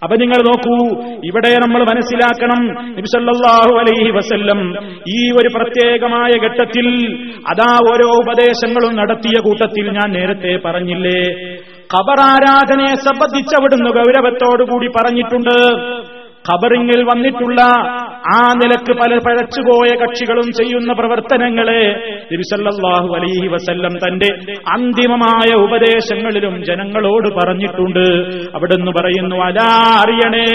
അപ്പൊ നിങ്ങൾ നോക്കൂ, ഇവിടെ നമ്മൾ മനസ്സിലാക്കണം, നബി സല്ലല്ലാഹു അലൈഹി വസല്ലം ഈ ഒരു പ്രത്യേകമായ ഘട്ടത്തിൽ അതാ ഓരോ ഉപദേശങ്ങളും നടത്തിയ കൂട്ടത്തിൽ ഞാൻ നേരത്തെ പറഞ്ഞില്ലേ, ഖബറാരാധനയെ സംബന്ധിച്ച് അവിടുന്ന് ഗൗരവത്തോടുകൂടി പറഞ്ഞിട്ടുണ്ട്. ഖബറിങ്ങിൽ വന്നിട്ടുള്ള ആ നിലക്ക് പല പഴച്ചുപോയ കക്ഷികളും ചെയ്യുന്ന പ്രവർത്തനങ്ങളെ നബി സല്ലല്ലാഹു അലൈഹി വസല്ലം തന്റെ അന്തിമമായ ഉപദേശങ്ങളിലും ജനങ്ങളോട് പറഞ്ഞിട്ടുണ്ട്. അവിടുന്ന് പറയുന്നു, അലാ അറിയണേ,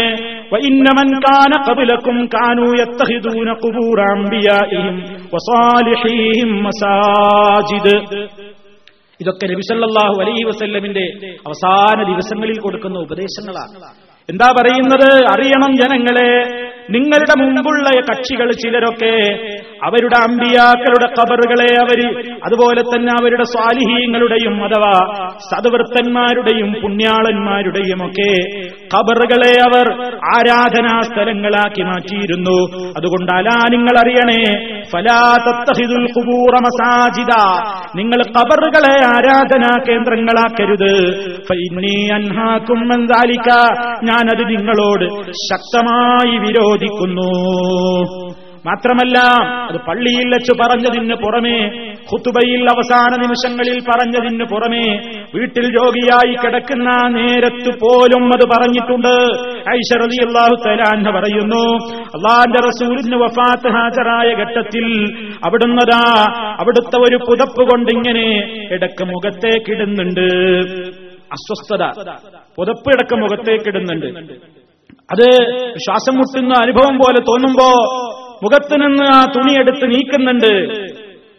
വഇന്ന മൻ കാന ഖബലകും കാനൂ യത്തഖിദൂന ഖുബൂറ അംബിയാഇഹിം വസാലിഹീഹിം മസാജിദ്. ഇതൊക്കെ നബി സല്ലല്ലാഹു അലൈഹി വസല്ലമിന്റെ അവസാന ദിവസങ്ങളിൽ കൊടുക്കുന്ന ഉപദേശങ്ങളാണ്. എന്താ പറയുന്നത്? അറിയണം ജനങ്ങളെ, നിങ്ങളുടെ മുമ്പുള്ള കക്ഷികൾ ചിലരൊക്കെ അവരുടെ അമ്പിയാക്കളുടെ ഖബറുകളെ അവര് അതുപോലെ തന്നെ അവരുടെ സ്വാലിഹീങ്ങളുടെയും അഥവാ സദ്വൃത്തന്മാരുടെയും പുണ്യാളന്മാരുടെയും ഒക്കെ ഖബറുകളെ അവർ ആരാധനാ സ്ഥലങ്ങളാക്കി മാറ്റിയിരുന്നു. അതുകൊണ്ട് അലാ നിങ്ങൾ അറിയണേ, ഫലാ തത്തഖിദുൽ ഖുബൂറ മസാജിദ, നിങ്ങൾ ഖബറുകളെ ആരാധനാ കേന്ദ്രങ്ങളാക്കരുത്. ഫഇന്നീ അൻഹാകും അൻ ദാലിക, ഞാനത് നിങ്ങളോട് ശക്തമായി വിരോധിക്കുന്നു. മാത്രമല്ല, അത് പള്ളിയിൽ വെച്ച് പറഞ്ഞതിന് പുറമേ, ഖുതുബയിൽ അവസാന നിമിഷങ്ങളിൽ പറഞ്ഞതിന് പുറമേ, വീട്ടിൽ രോഗിയായി കിടക്കുന്ന നേരത്ത് പോലും അത് പറഞ്ഞിട്ടുണ്ട്. ആയിഷ റളിയല്ലാഹു തആല അൻഹ പറയുന്നു, അല്ലാഹുവിന്റെ റസൂലിന് വഫാത്ത് ഹാജരായ ഘട്ടത്തിൽ അവിടുന്നതാ അവിടുത്തെ ഒരു പുതപ്പ് കൊണ്ടിങ്ങനെ ഇടക്ക് മുഖത്തേക്കിടുന്നുണ്ട്. അസ്വസ്ഥത പുതപ്പ് ഇടക്ക് മുഖത്തേക്കിടുന്നുണ്ട്. അത് ശ്വാസം മുട്ടുന്ന അനുഭവം പോലെ തോന്നുമ്പോ മുഖത്ത് നിന്ന് ആ തുണിയെടുത്ത് നീക്കുന്നുണ്ട്.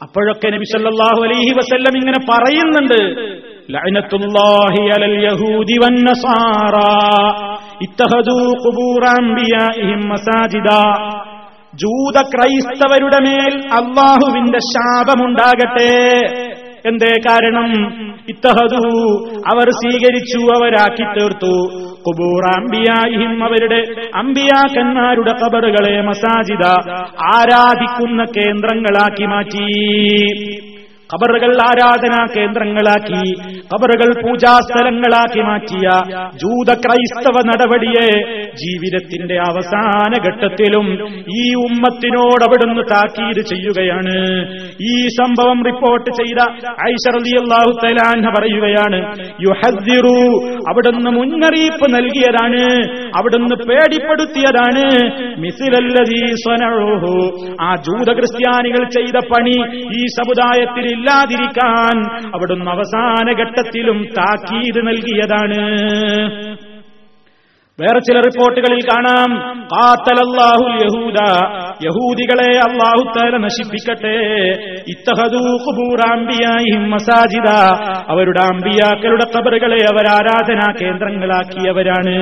അപ്പോഴൊക്കെ നബി സല്ലല്ലാഹു അലൈഹി വസല്ലം ഇങ്ങനെ പറയുന്നുണ്ട്, ലഅനത്തുല്ലാഹി അലൽ യഹൂദി വന്നസാറ ഇത്തഹദൂ ഖുബൂറ അംബിയാഇഹിം മസാജിദ. ജൂത ക്രൈസ്തവരുടെ മേൽ അല്ലാഹുവിന്റെ ശാപമുണ്ടാകട്ടെ. എന്തേ കാരണം? ഇത്തഹദൂ, അവർ സ്വീകരിച്ചു, അവരാക്കി തീർത്തു, ഖുബൂറ അംബിയാഇഹിം, അവരുടെ അംബിയാക്കന്മാരുടെ ഖബറുകളെ മസാജിദ, ആരാധിക്കുന്ന കേന്ദ്രങ്ങളാക്കി മാറ്റി. ഖബറുകൾ ആരാധനാ കേന്ദ്രങ്ങളാക്കി, ഖബറുകൾ പൂജാസ്ഥലങ്ങളാക്കി മാറ്റിയ ജൂത ക്രൈസ്തവ നടപടിയെ ജീവിതത്തിന്റെ അവസാന ഘട്ടത്തിലും ഈ ഉമ്മത്തിനോട് അവിടുന്ന് താക്കീത് ചെയ്യുകയാണ്. ഈ സംഭവം റിപ്പോർട്ട് ചെയ്ത ആയിഷ റളിയല്ലാഹു തആല അൻഹ പറയുകയാണ്, യുഹദ്ദിറു, അവിടുന്ന് മുന്നറിയിപ്പ് നൽകിയതാണ്, അവിടുന്ന് പേടിപ്പെടുത്തിയതാണ്. മിസ്ലല്ലദീ സനഉഹു, ആ ജൂത ക്രിസ്ത്യാനികൾ ചെയ്ത പണി ഈ സമുദായത്തിൽ ിക്കാൻ അവിടുന്ന് അവസാന ഘട്ടത്തിലും താക്കീത് നൽകിയതാണ്. വേറെ ചില റിപ്പോർട്ടുകളിൽ കാണാം, ഖാതലല്ലാഹുൽ യഹൂദ, യഹൂദികളെ അല്ലാഹു തആല നശിപ്പിക്കട്ടെ, ഇത്തഹദൂ ഖുബൂറ അംബിയാഇഹിം മസാജിദ, അവരുടെ അമ്പിയാക്കളുടെ ഖബറുകളെ അവർ ആരാധനാ കേന്ദ്രങ്ങളാക്കിയവരാണ്.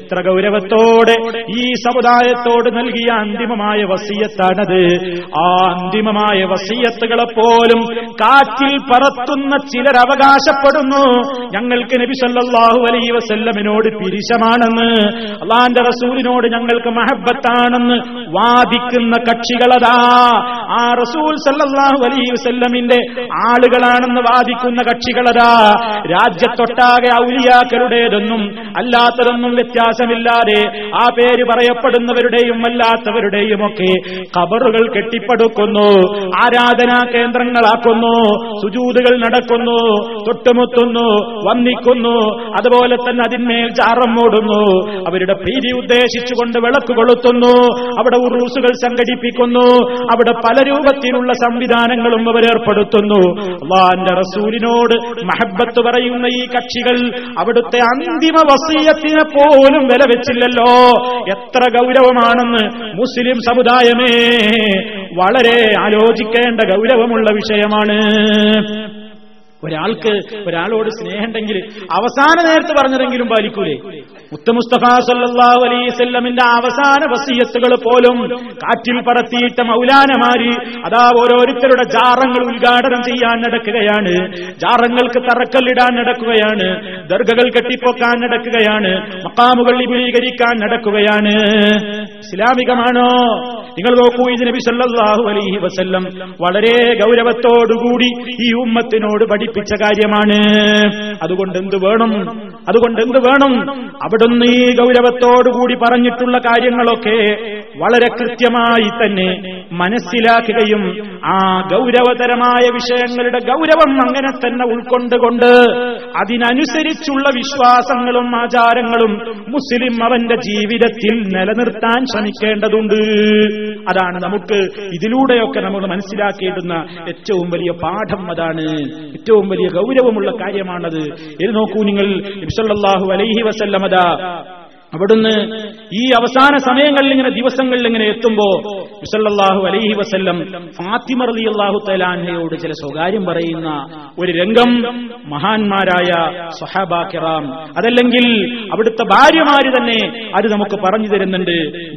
എത്ര ഗൗരവത്തോടെ ഈ സമുദായത്തോട് നൽകിയ അന്തിമമായ വസിയത്താണത്. ആ അന്തിമമായ വസിയത്തുകളെപ്പോലും കാറ്റിൽ പറത്തുന്ന ചിലർ അവകാശപ്പെടുന്നു ഞങ്ങൾക്ക് നബി സല്ലല്ലാഹു അലൈഹി വസല്ലമയോട് പിരിശമാണ്, അല്ലാഹുവിന്റെ റസൂലിനോട് ഞങ്ങൾക്ക് മഹബത്താണെന്ന് വാദിക്കുന്ന കക്ഷികളതാ ആ റസൂൽ സല്ലല്ലാഹു അലൈഹി വസല്ലമിന്റെ ആളുകളാണെന്ന് വാദിക്കുന്ന കക്ഷികളതാ രാജ്യത്തൊട്ടാകെ ഔലിയാക്കളുടേതൊന്നും അല്ലാത്തതൊന്നും വ്യത്യാസമില്ലാതെ ആ പേര് പറയപ്പെടുന്നവരുടെയും അല്ലാത്തവരുടെയും ഒക്കെ ഖബറുകൾ കെട്ടിപ്പടുക്കുന്നു, ആരാധനാ കേന്ദ്രങ്ങളാക്കുന്നു, സുജൂദുകൾ നടക്കുന്നു, തൊട്ടുമുത്തുന്നു, വന്ദിക്കുന്നു, അതുപോലെ തന്നെ അതിന്മേൽ ചാറം മൂടുന്നു, അവരുടെ പ്രീതി ഉദ്ദേശിച്ചുകൊണ്ട് വിളക്ക് കൊളുത്തുന്നു, അവിടെ ഉറൂസുകൾ സംഘടിപ്പിക്കുന്നു, അവിടെ പല രൂപത്തിലുള്ള സംവിധാനങ്ങളും അവരേർപ്പെടുത്തുന്നു. അല്ലാഹുവിന്റെ റസൂലിനോട് മഹബത്ത് പറയുന്ന ഈ കക്ഷികൾ അവിടുത്തെ അന്തിമ വസിയത്തിനെ പോലും വില വെച്ചില്ലല്ലോ. എത്ര ഗൗരവമാണെന്ന് മുസ്ലിം സമുദായമേ, വളരെ ആലോചിക്കേണ്ട ഗൗരവമുള്ള വിഷയമാണ്. ഒരാളോട് സ്നേഹമുണ്ടെങ്കിൽ അവസാന നേരത്ത് പറഞ്ഞതെങ്കിലും പാലിക്കൂലേ? മുസ്തഫ സല്ലല്ലാഹു അലൈഹി വസല്ലമിന്റെ അവസാന വസിയത്തുകൾ പോലും കാറ്റിൽ പറത്തിയിട്ട മൗലാനമാര് അതാ ഓരോരുത്തരുടെ ജാറങ്ങൾ ഉദ്ഘാടനം ചെയ്യാൻ നടക്കുകയാണ്, ജാറങ്ങൾക്ക് തറക്കല്ലിടാൻ നടക്കുകയാണ്, ദർഗകൾ കെട്ടിപ്പൊക്കാൻ നടക്കുകയാണ്, മക്കാമുകൾ വിപുലീകരിക്കാൻ നടക്കുകയാണ്. ഇസ്ലാമികമാണോ? നിങ്ങൾ നോക്കൂ, ഇത് നബി സല്ലല്ലാഹു അലൈഹി വസല്ലം വളരെ ഗൗരവത്തോടുകൂടി ഈ ഉമ്മത്തിനോട് പഠിപ്പിച്ച കാര്യമാണ്. അതുകൊണ്ട് എന്ത് വേണം? അവിടുന്ന് ഈ ഗൗരവത്തോടുകൂടി പറഞ്ഞിട്ടുള്ള കാര്യങ്ങളൊക്കെ വളരെ കൃത്യമായി തന്നെ മനസ്സിലാക്കുകയും ആ ഗൗരവതരമായ വിഷയങ്ങളുടെ ഗൗരവം അങ്ങനെ തന്നെ ഉൾക്കൊണ്ടുകൊണ്ട് അതിനനുസരിച്ചുള്ള വിശ്വാസങ്ങളും ആചാരങ്ങളും മുസ്ലിം അവന്റെ ജീവിതത്തിൽ നിലനിർത്താൻ ശ്രമിക്കേണ്ടതുണ്ട്. അതാണ് നമുക്ക് ഇതിലൂടെയൊക്കെ നമ്മൾ മനസ്സിലാക്കിയിരുന്ന ഏറ്റവും വലിയ പാഠം. അതാണ് ഏറ്റവും വലിയ ഗൗരവമുള്ള കാര്യമാണത്. ഇത് നോക്കൂ നിങ്ങൾ, നബി സല്ലല്ലാഹു അലൈഹി വസല്ലം അവിടുന്ന് ഈ അവസാന സമയങ്ങളിൽ ഇങ്ങനെ ദിവസങ്ങളിൽ ഇങ്ങനെ എത്തുമ്പോ സല്ലല്ലാഹു അലൈഹി വസല്ലം ഫാത്തിമ റളിയല്ലാഹു തആല അൻഹയോട് ചില സ്വകാര്യം പറയുന്ന ഒരു രംഗം മഹാന്മാരായ സഹാബാ കിറാം അതല്ലെങ്കിൽ അവിടുത്തെ ഭാര്യമാര് തന്നെ അത് നമുക്ക് പറഞ്ഞു തരുന്നുണ്ട്.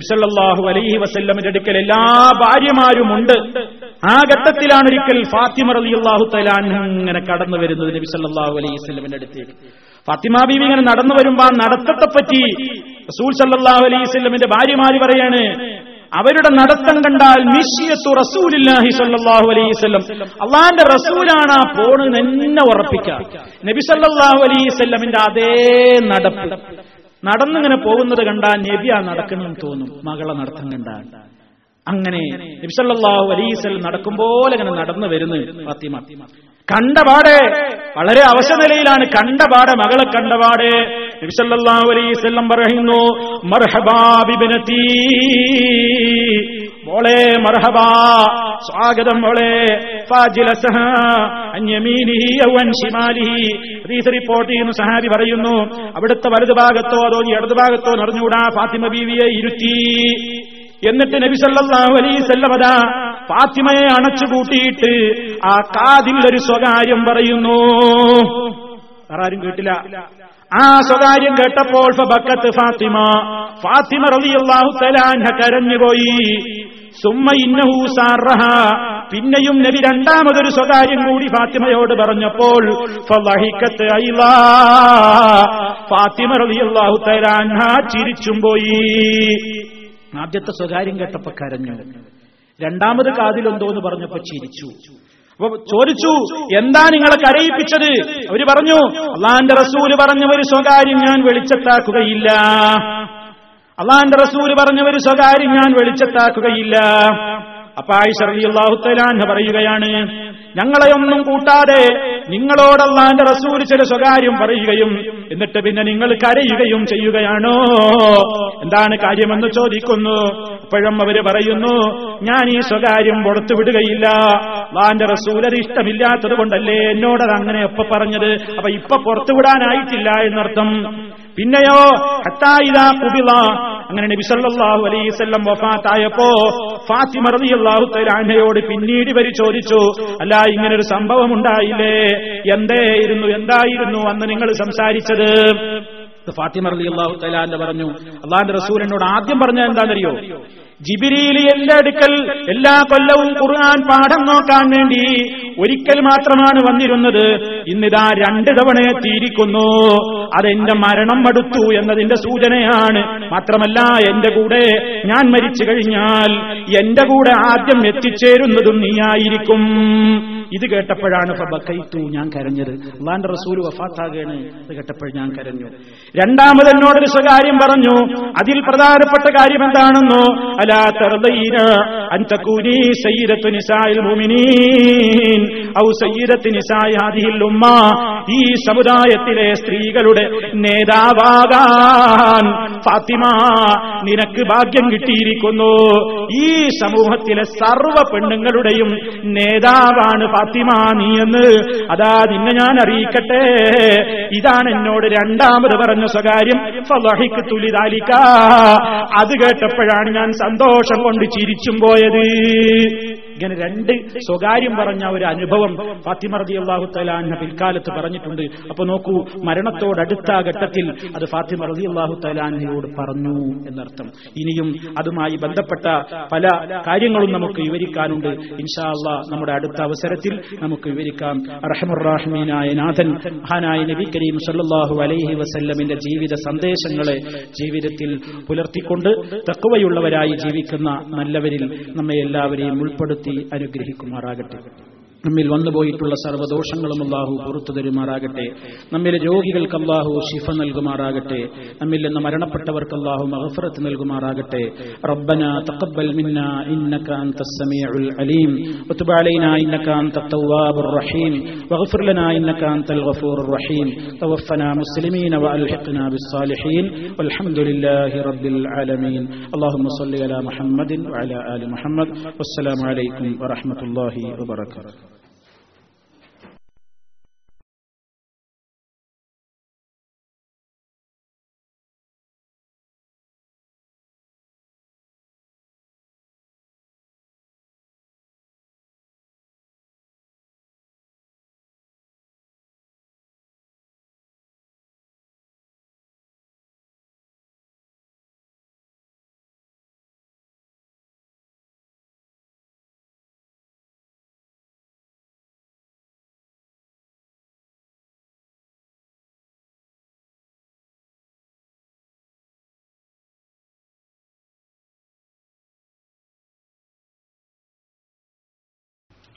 സല്ലല്ലാഹു അലൈഹി വസല്ലമിന്റെ അടുക്കൽ എല്ലാ ഭാര്യമാരുമുണ്ട്. ആ ഘട്ടത്തിലാണ് ഒരിക്കൽ ഫാത്തിമ റളിയല്ലാഹു തആല അൻഹ ഇങ്ങനെ കടന്നു വരുന്നത് നബി സല്ലല്ലാഹു അലൈഹി വസല്ലമിന്റെ അടുത്തേക്ക്. ഫാത്തിമ ബീവി ഇങ്ങനെ നടന്നു വരുമ്പോ ആ നടത്തത്തെപ്പറ്റി റസൂൽ സല്ലല്ലാഹു അലൈഹി വസല്ലമിന്റെ ഭാര്യമാര് പറയാണ്, അവരുടെ നടത്തം കണ്ടാൽ മിശ്യത്തു റസൂലുള്ളാഹി സല്ലല്ലാഹു അലൈഹി വസല്ലം, അള്ളാന്റെ റസൂലാണ് ആ പോണ് എന്നെ ഉറപ്പിക്കുക. നബി സല്ലല്ലാഹു അലൈഹി വസല്ലമിന്റെ അതേ നടപ്പ്, നടന്നിങ്ങനെ പോകുന്നത് കണ്ടാൽ നബി ആ നടക്കണമെന്ന് തോന്നും മകളെ നടത്തം കണ്ടാൽ. അങ്ങനെ നബി സല്ലല്ലാഹു അലൈഹി വസല്ലം നടക്കുമ്പോലെ അങ്ങനെ നടന്നു വരുന്നു ഫാത്തിമ. കണ്ടപാടെ വളരെ അവശനിലയിലാണ്, കണ്ടപാടെ മകളെ കണ്ടപാടെ നബി സല്ലല്ലാഹു അലൈഹി വസല്ലം പറയുന്നു, മർഹബാ ബിബനതി, മോളെ മർഹബാ, സ്വാഗതം മോളെ. ഫാജിലസഹ അൻ യമീനിഹി ഔ അൻ ശിമാലിഹി. ഹദീസ് റിപ്പോർട്ട് ചെയ്യുന്ന സഹാബി പറയുന്നു, അവിടുത്തെ വലതുഭാഗത്തോ അതോ ഇടതുഭാഗത്തോ നിറഞ്ഞുകൂടാ ഫാത്തിമ ബീവിയെ ഇരുത്തി. എന്നിട്ട് നബി സല്ലല്ലാഹു അലൈഹി വസല്ലം അതാ ഫാത്തിമയെ അണച്ചുകൂട്ടിയിട്ട് ആ കാതിൽ ഒരു സ്വകാര്യം പറയുന്നു. ആരും കേട്ടില്ല. ആ സ്വകാര്യം കേട്ടപ്പോൾ ഫബക്കത്ത് ഫാത്തിമ, ഫാത്തിമ റളിയല്ലാഹു തആല അൻഹ കരഞ്ഞുപോയി. സുമ്മ ഇന്നഹു സാറഹ, പിന്നെയും നബി രണ്ടാമതൊരു സ്വകാര്യം കൂടി ഫാത്തിമയോട് പറഞ്ഞപ്പോൾ ഫളഹിക്കത്ത് ഐല, ഫാത്തിമ റളിയല്ലാഹു തആല അൻഹ ചിരിച്ചും പോയി. ആദ്യത്തെ സ്വകാര്യം കേട്ടപ്പോ കരഞ്ഞു, രണ്ടാമത് കാതിലെന്തോ എന്ന് പറഞ്ഞപ്പോ ചിരിച്ചു. അപ്പൊ ചോദിച്ചു, എന്താ നിങ്ങളെ കരയിപ്പിച്ചത്? അവര് പറഞ്ഞു, അള്ളാന്റെ റസൂല് പറഞ്ഞ ഒരു സ്വകാര്യം ഞാൻ വെളിച്ചത്താക്കുകയില്ല, അള്ളാന്റെ റസൂല് പറഞ്ഞ ഒരു സ്വകാര്യം ഞാൻ വെളിച്ചത്താക്കുകയില്ല. അപ്പൊ ആയിഷ റളിയല്ലാഹു തആല അൻഹ പറയുകയാണ്, ഞങ്ങളെയൊന്നും കൂട്ടാതെ നിങ്ങളോട് അള്ളാന്റെ റസൂല് ചില സ്വകാര്യം പറയുകയും എന്നിട്ട് പിന്നെ നിങ്ങൾ കരയുകയും ചെയ്യുകയാണോ, എന്താണ് കാര്യമെന്ന് ചോദിക്കുന്നു. അപ്പോഴും അവര് പറയുന്നു, ഞാൻ ഈ സ്വകാര്യം പുറത്തുവിടുകയില്ല, അള്ളാന്റെ റസൂൽ അത് ഇഷ്ടമില്ലാത്തത് കൊണ്ടല്ലേ എന്നോടത് അങ്ങനെ എപ്പ പറഞ്ഞത്, അപ്പൊ ഇപ്പൊ പുറത്തുവിടാനായിട്ടില്ല എന്നർത്ഥം. പിന്നെയോ ഹത്താ ഇദാ ഖുബില, അങ്ങനെ നബി സല്ലല്ലാഹു അലൈഹി വസല്ലം വഫാത്തായപ്പോ ഫാത്തിമ റളിയല്ലാഹു തആല അൻഹയോട് പിന്നീട് ഇവർ ചോദിച്ചു, അല്ല ഇങ്ങനൊരു സംഭവം ഉണ്ടായില്ലേ, എന്തായിരുന്നു അന്ന് നിങ്ങൾ സംസാരിച്ചത്? ഫാത്തിമ റളിയല്ലാഹു തആല അൻഹ പറഞ്ഞു, അള്ളാഹുവിന്റെ റസൂൽ എന്നോട് ആദ്യം പറഞ്ഞത് എന്താണെന്നറിയോ, ജിബ്രീൽ എന്റെ അടുക്കൽ എല്ലാ കൊല്ലവും ഖുർആൻ പാഠം നോക്കാൻ വേണ്ടി ഒരിക്കൽ മാത്രമാണ് വന്നിരുന്നത്, ഇന്നിതാ 2 തവണ എത്തിയിരിക്കുന്നു, അതെന്റെ മരണം അടുത്തു എന്നതിന്റെ സൂചനയാണ്. മാത്രമല്ല എന്റെ കൂടെ ഞാൻ മരിച്ചു കഴിഞ്ഞാൽ എന്റെ കൂടെ ആദ്യം എത്തിച്ചേരുന്നതും നീയായിരിക്കും. ഇത് കേട്ടപ്പോഴാണ് ഫബക്കൈതു, ഞാൻ കരഞ്ഞത്, അല്ലാഹുവിന്റെ റസൂൽ വഫാത്താകയാണ് ഇത് കേട്ടപ്പോൾ ഞാൻ കരഞ്ഞു. രണ്ടാമത് എന്നോടൊരു സ്വകാര്യം പറഞ്ഞു, അതിൽ പ്രധാനപ്പെട്ട കാര്യം എന്താണെന്നോ, അലാ തർദീന അൻ തകൂനി സയ്യിദത്തു നിസാഇൽ മുഅ്മിനീൻ ഔ സയ്യിദത്തു നിസാഇ ഹാദിഹിൽ ഉമ്മ, ഈ സമുദായത്തിലെ സ്ത്രീകളുടെ നേതാവാകാൻ ഫാത്തിമ നിനക്ക് ഭാഗ്യം കിട്ടിയിരിക്കുന്നു, ഈ സമൂഹത്തിലെ സർവ്വ പെണ്ണുങ്ങളുടെയും നേതാവാണ് ഫാത്തിമ നീ എന്ന് അതാ നിന്നെ ഞാൻ അറിയിക്കട്ടെ. ഇതാണ് എന്നോട് രണ്ടാമത് പറഞ്ഞ സ്വകാര്യം. ഫളഹിഖ്തു ലിദാലിക, അത് കേട്ടപ്പോഴാണ് ഞാൻ സന്തോഷം കൊണ്ട് ചിരിച്ചും പോയത്. ഇങ്ങനെ 2 സ്വകാര്യം പറഞ്ഞ ഒരു അനുഭവം ഫാത്തിമ റളിയല്ലാഹു തആല അൻഹ പിൽക്കാലത്ത് പറഞ്ഞിട്ടുണ്ട്. അപ്പൊ നോക്കൂ, മരണത്തോടടുത്ത ഘട്ടത്തിൽ അത് ഫാത്തിമ റളിയല്ലാഹു തആല അൻഹയോട് പറഞ്ഞു എന്നർത്ഥം. ഇനിയും അതുമായി ബന്ധപ്പെട്ട പല കാര്യങ്ങളും നമുക്ക് വിവരിക്കാനുണ്ട്. ഇൻഷാ അള്ളാ നമ്മുടെ അടുത്ത അവസരത്തിൽ നമുക്ക് വിവരിക്കാം. അർഹമർ റഹീമായ നാഥൻ മഹാനായ നബി കരീം സല്ലല്ലാഹു അലൈഹി വസല്ലമിന്റെ ജീവിത സന്ദേശങ്ങളെ ജീവിതത്തിൽ പുലർത്തിക്കൊണ്ട് തഖ്വയുള്ളവരായി ജീവിക്കുന്ന നല്ലവരിൽ നമ്മെ എല്ലാവരെയും ഉൾപ്പെടുത്തി അനുഗ്രഹിക്കുമാറാകട്ടെ. നമ്മിൽ വന്നുപോയിട്ടുള്ള സർവ്വദോഷങ്ങളും അല്ലാഹു പുറത്തു തരുമാറാകട്ടെ. നമ്മിലെ രോഗികൾക്ക് അല്ലാഹു ശിഫ നൽകുമാറാകട്ടെ. നമ്മിൽ നിന്ന് മരണപ്പെട്ടവർക്ക് അല്ലാഹു മഗ്ഫിറത്ത് നൽകുമാറാകട്ടെ. റബ്ബനാ തഖബ്ബൽ മിന്നാ ഇന്നക അൻതസ് സമീഉൽ അലീം വതുബ് അലൈനാ ഇന്നക അൻത തവ്വാബുർ റഹീം വഗ്ഫിർ ലനാ ഇന്നക അൻതൽ ഗഫൂറുർ റഹീം തവഫനാ മുസ്ലിമീന വഅൽഹിഖ്നാ ബിസ്സാലിഹീൻ വൽഹംദുലില്ലാഹി റബ്ബിൽ ആലമീൻ. അല്ലാഹുമ്മ സ്വല്ലി അലാ മുഹമ്മദിൻ വഅലാ ആലി മുഹമ്മദ്. വസ്സലാമു അലൈക്കും വറഹ്മത്തുള്ളാഹി വബറകാതുഹു.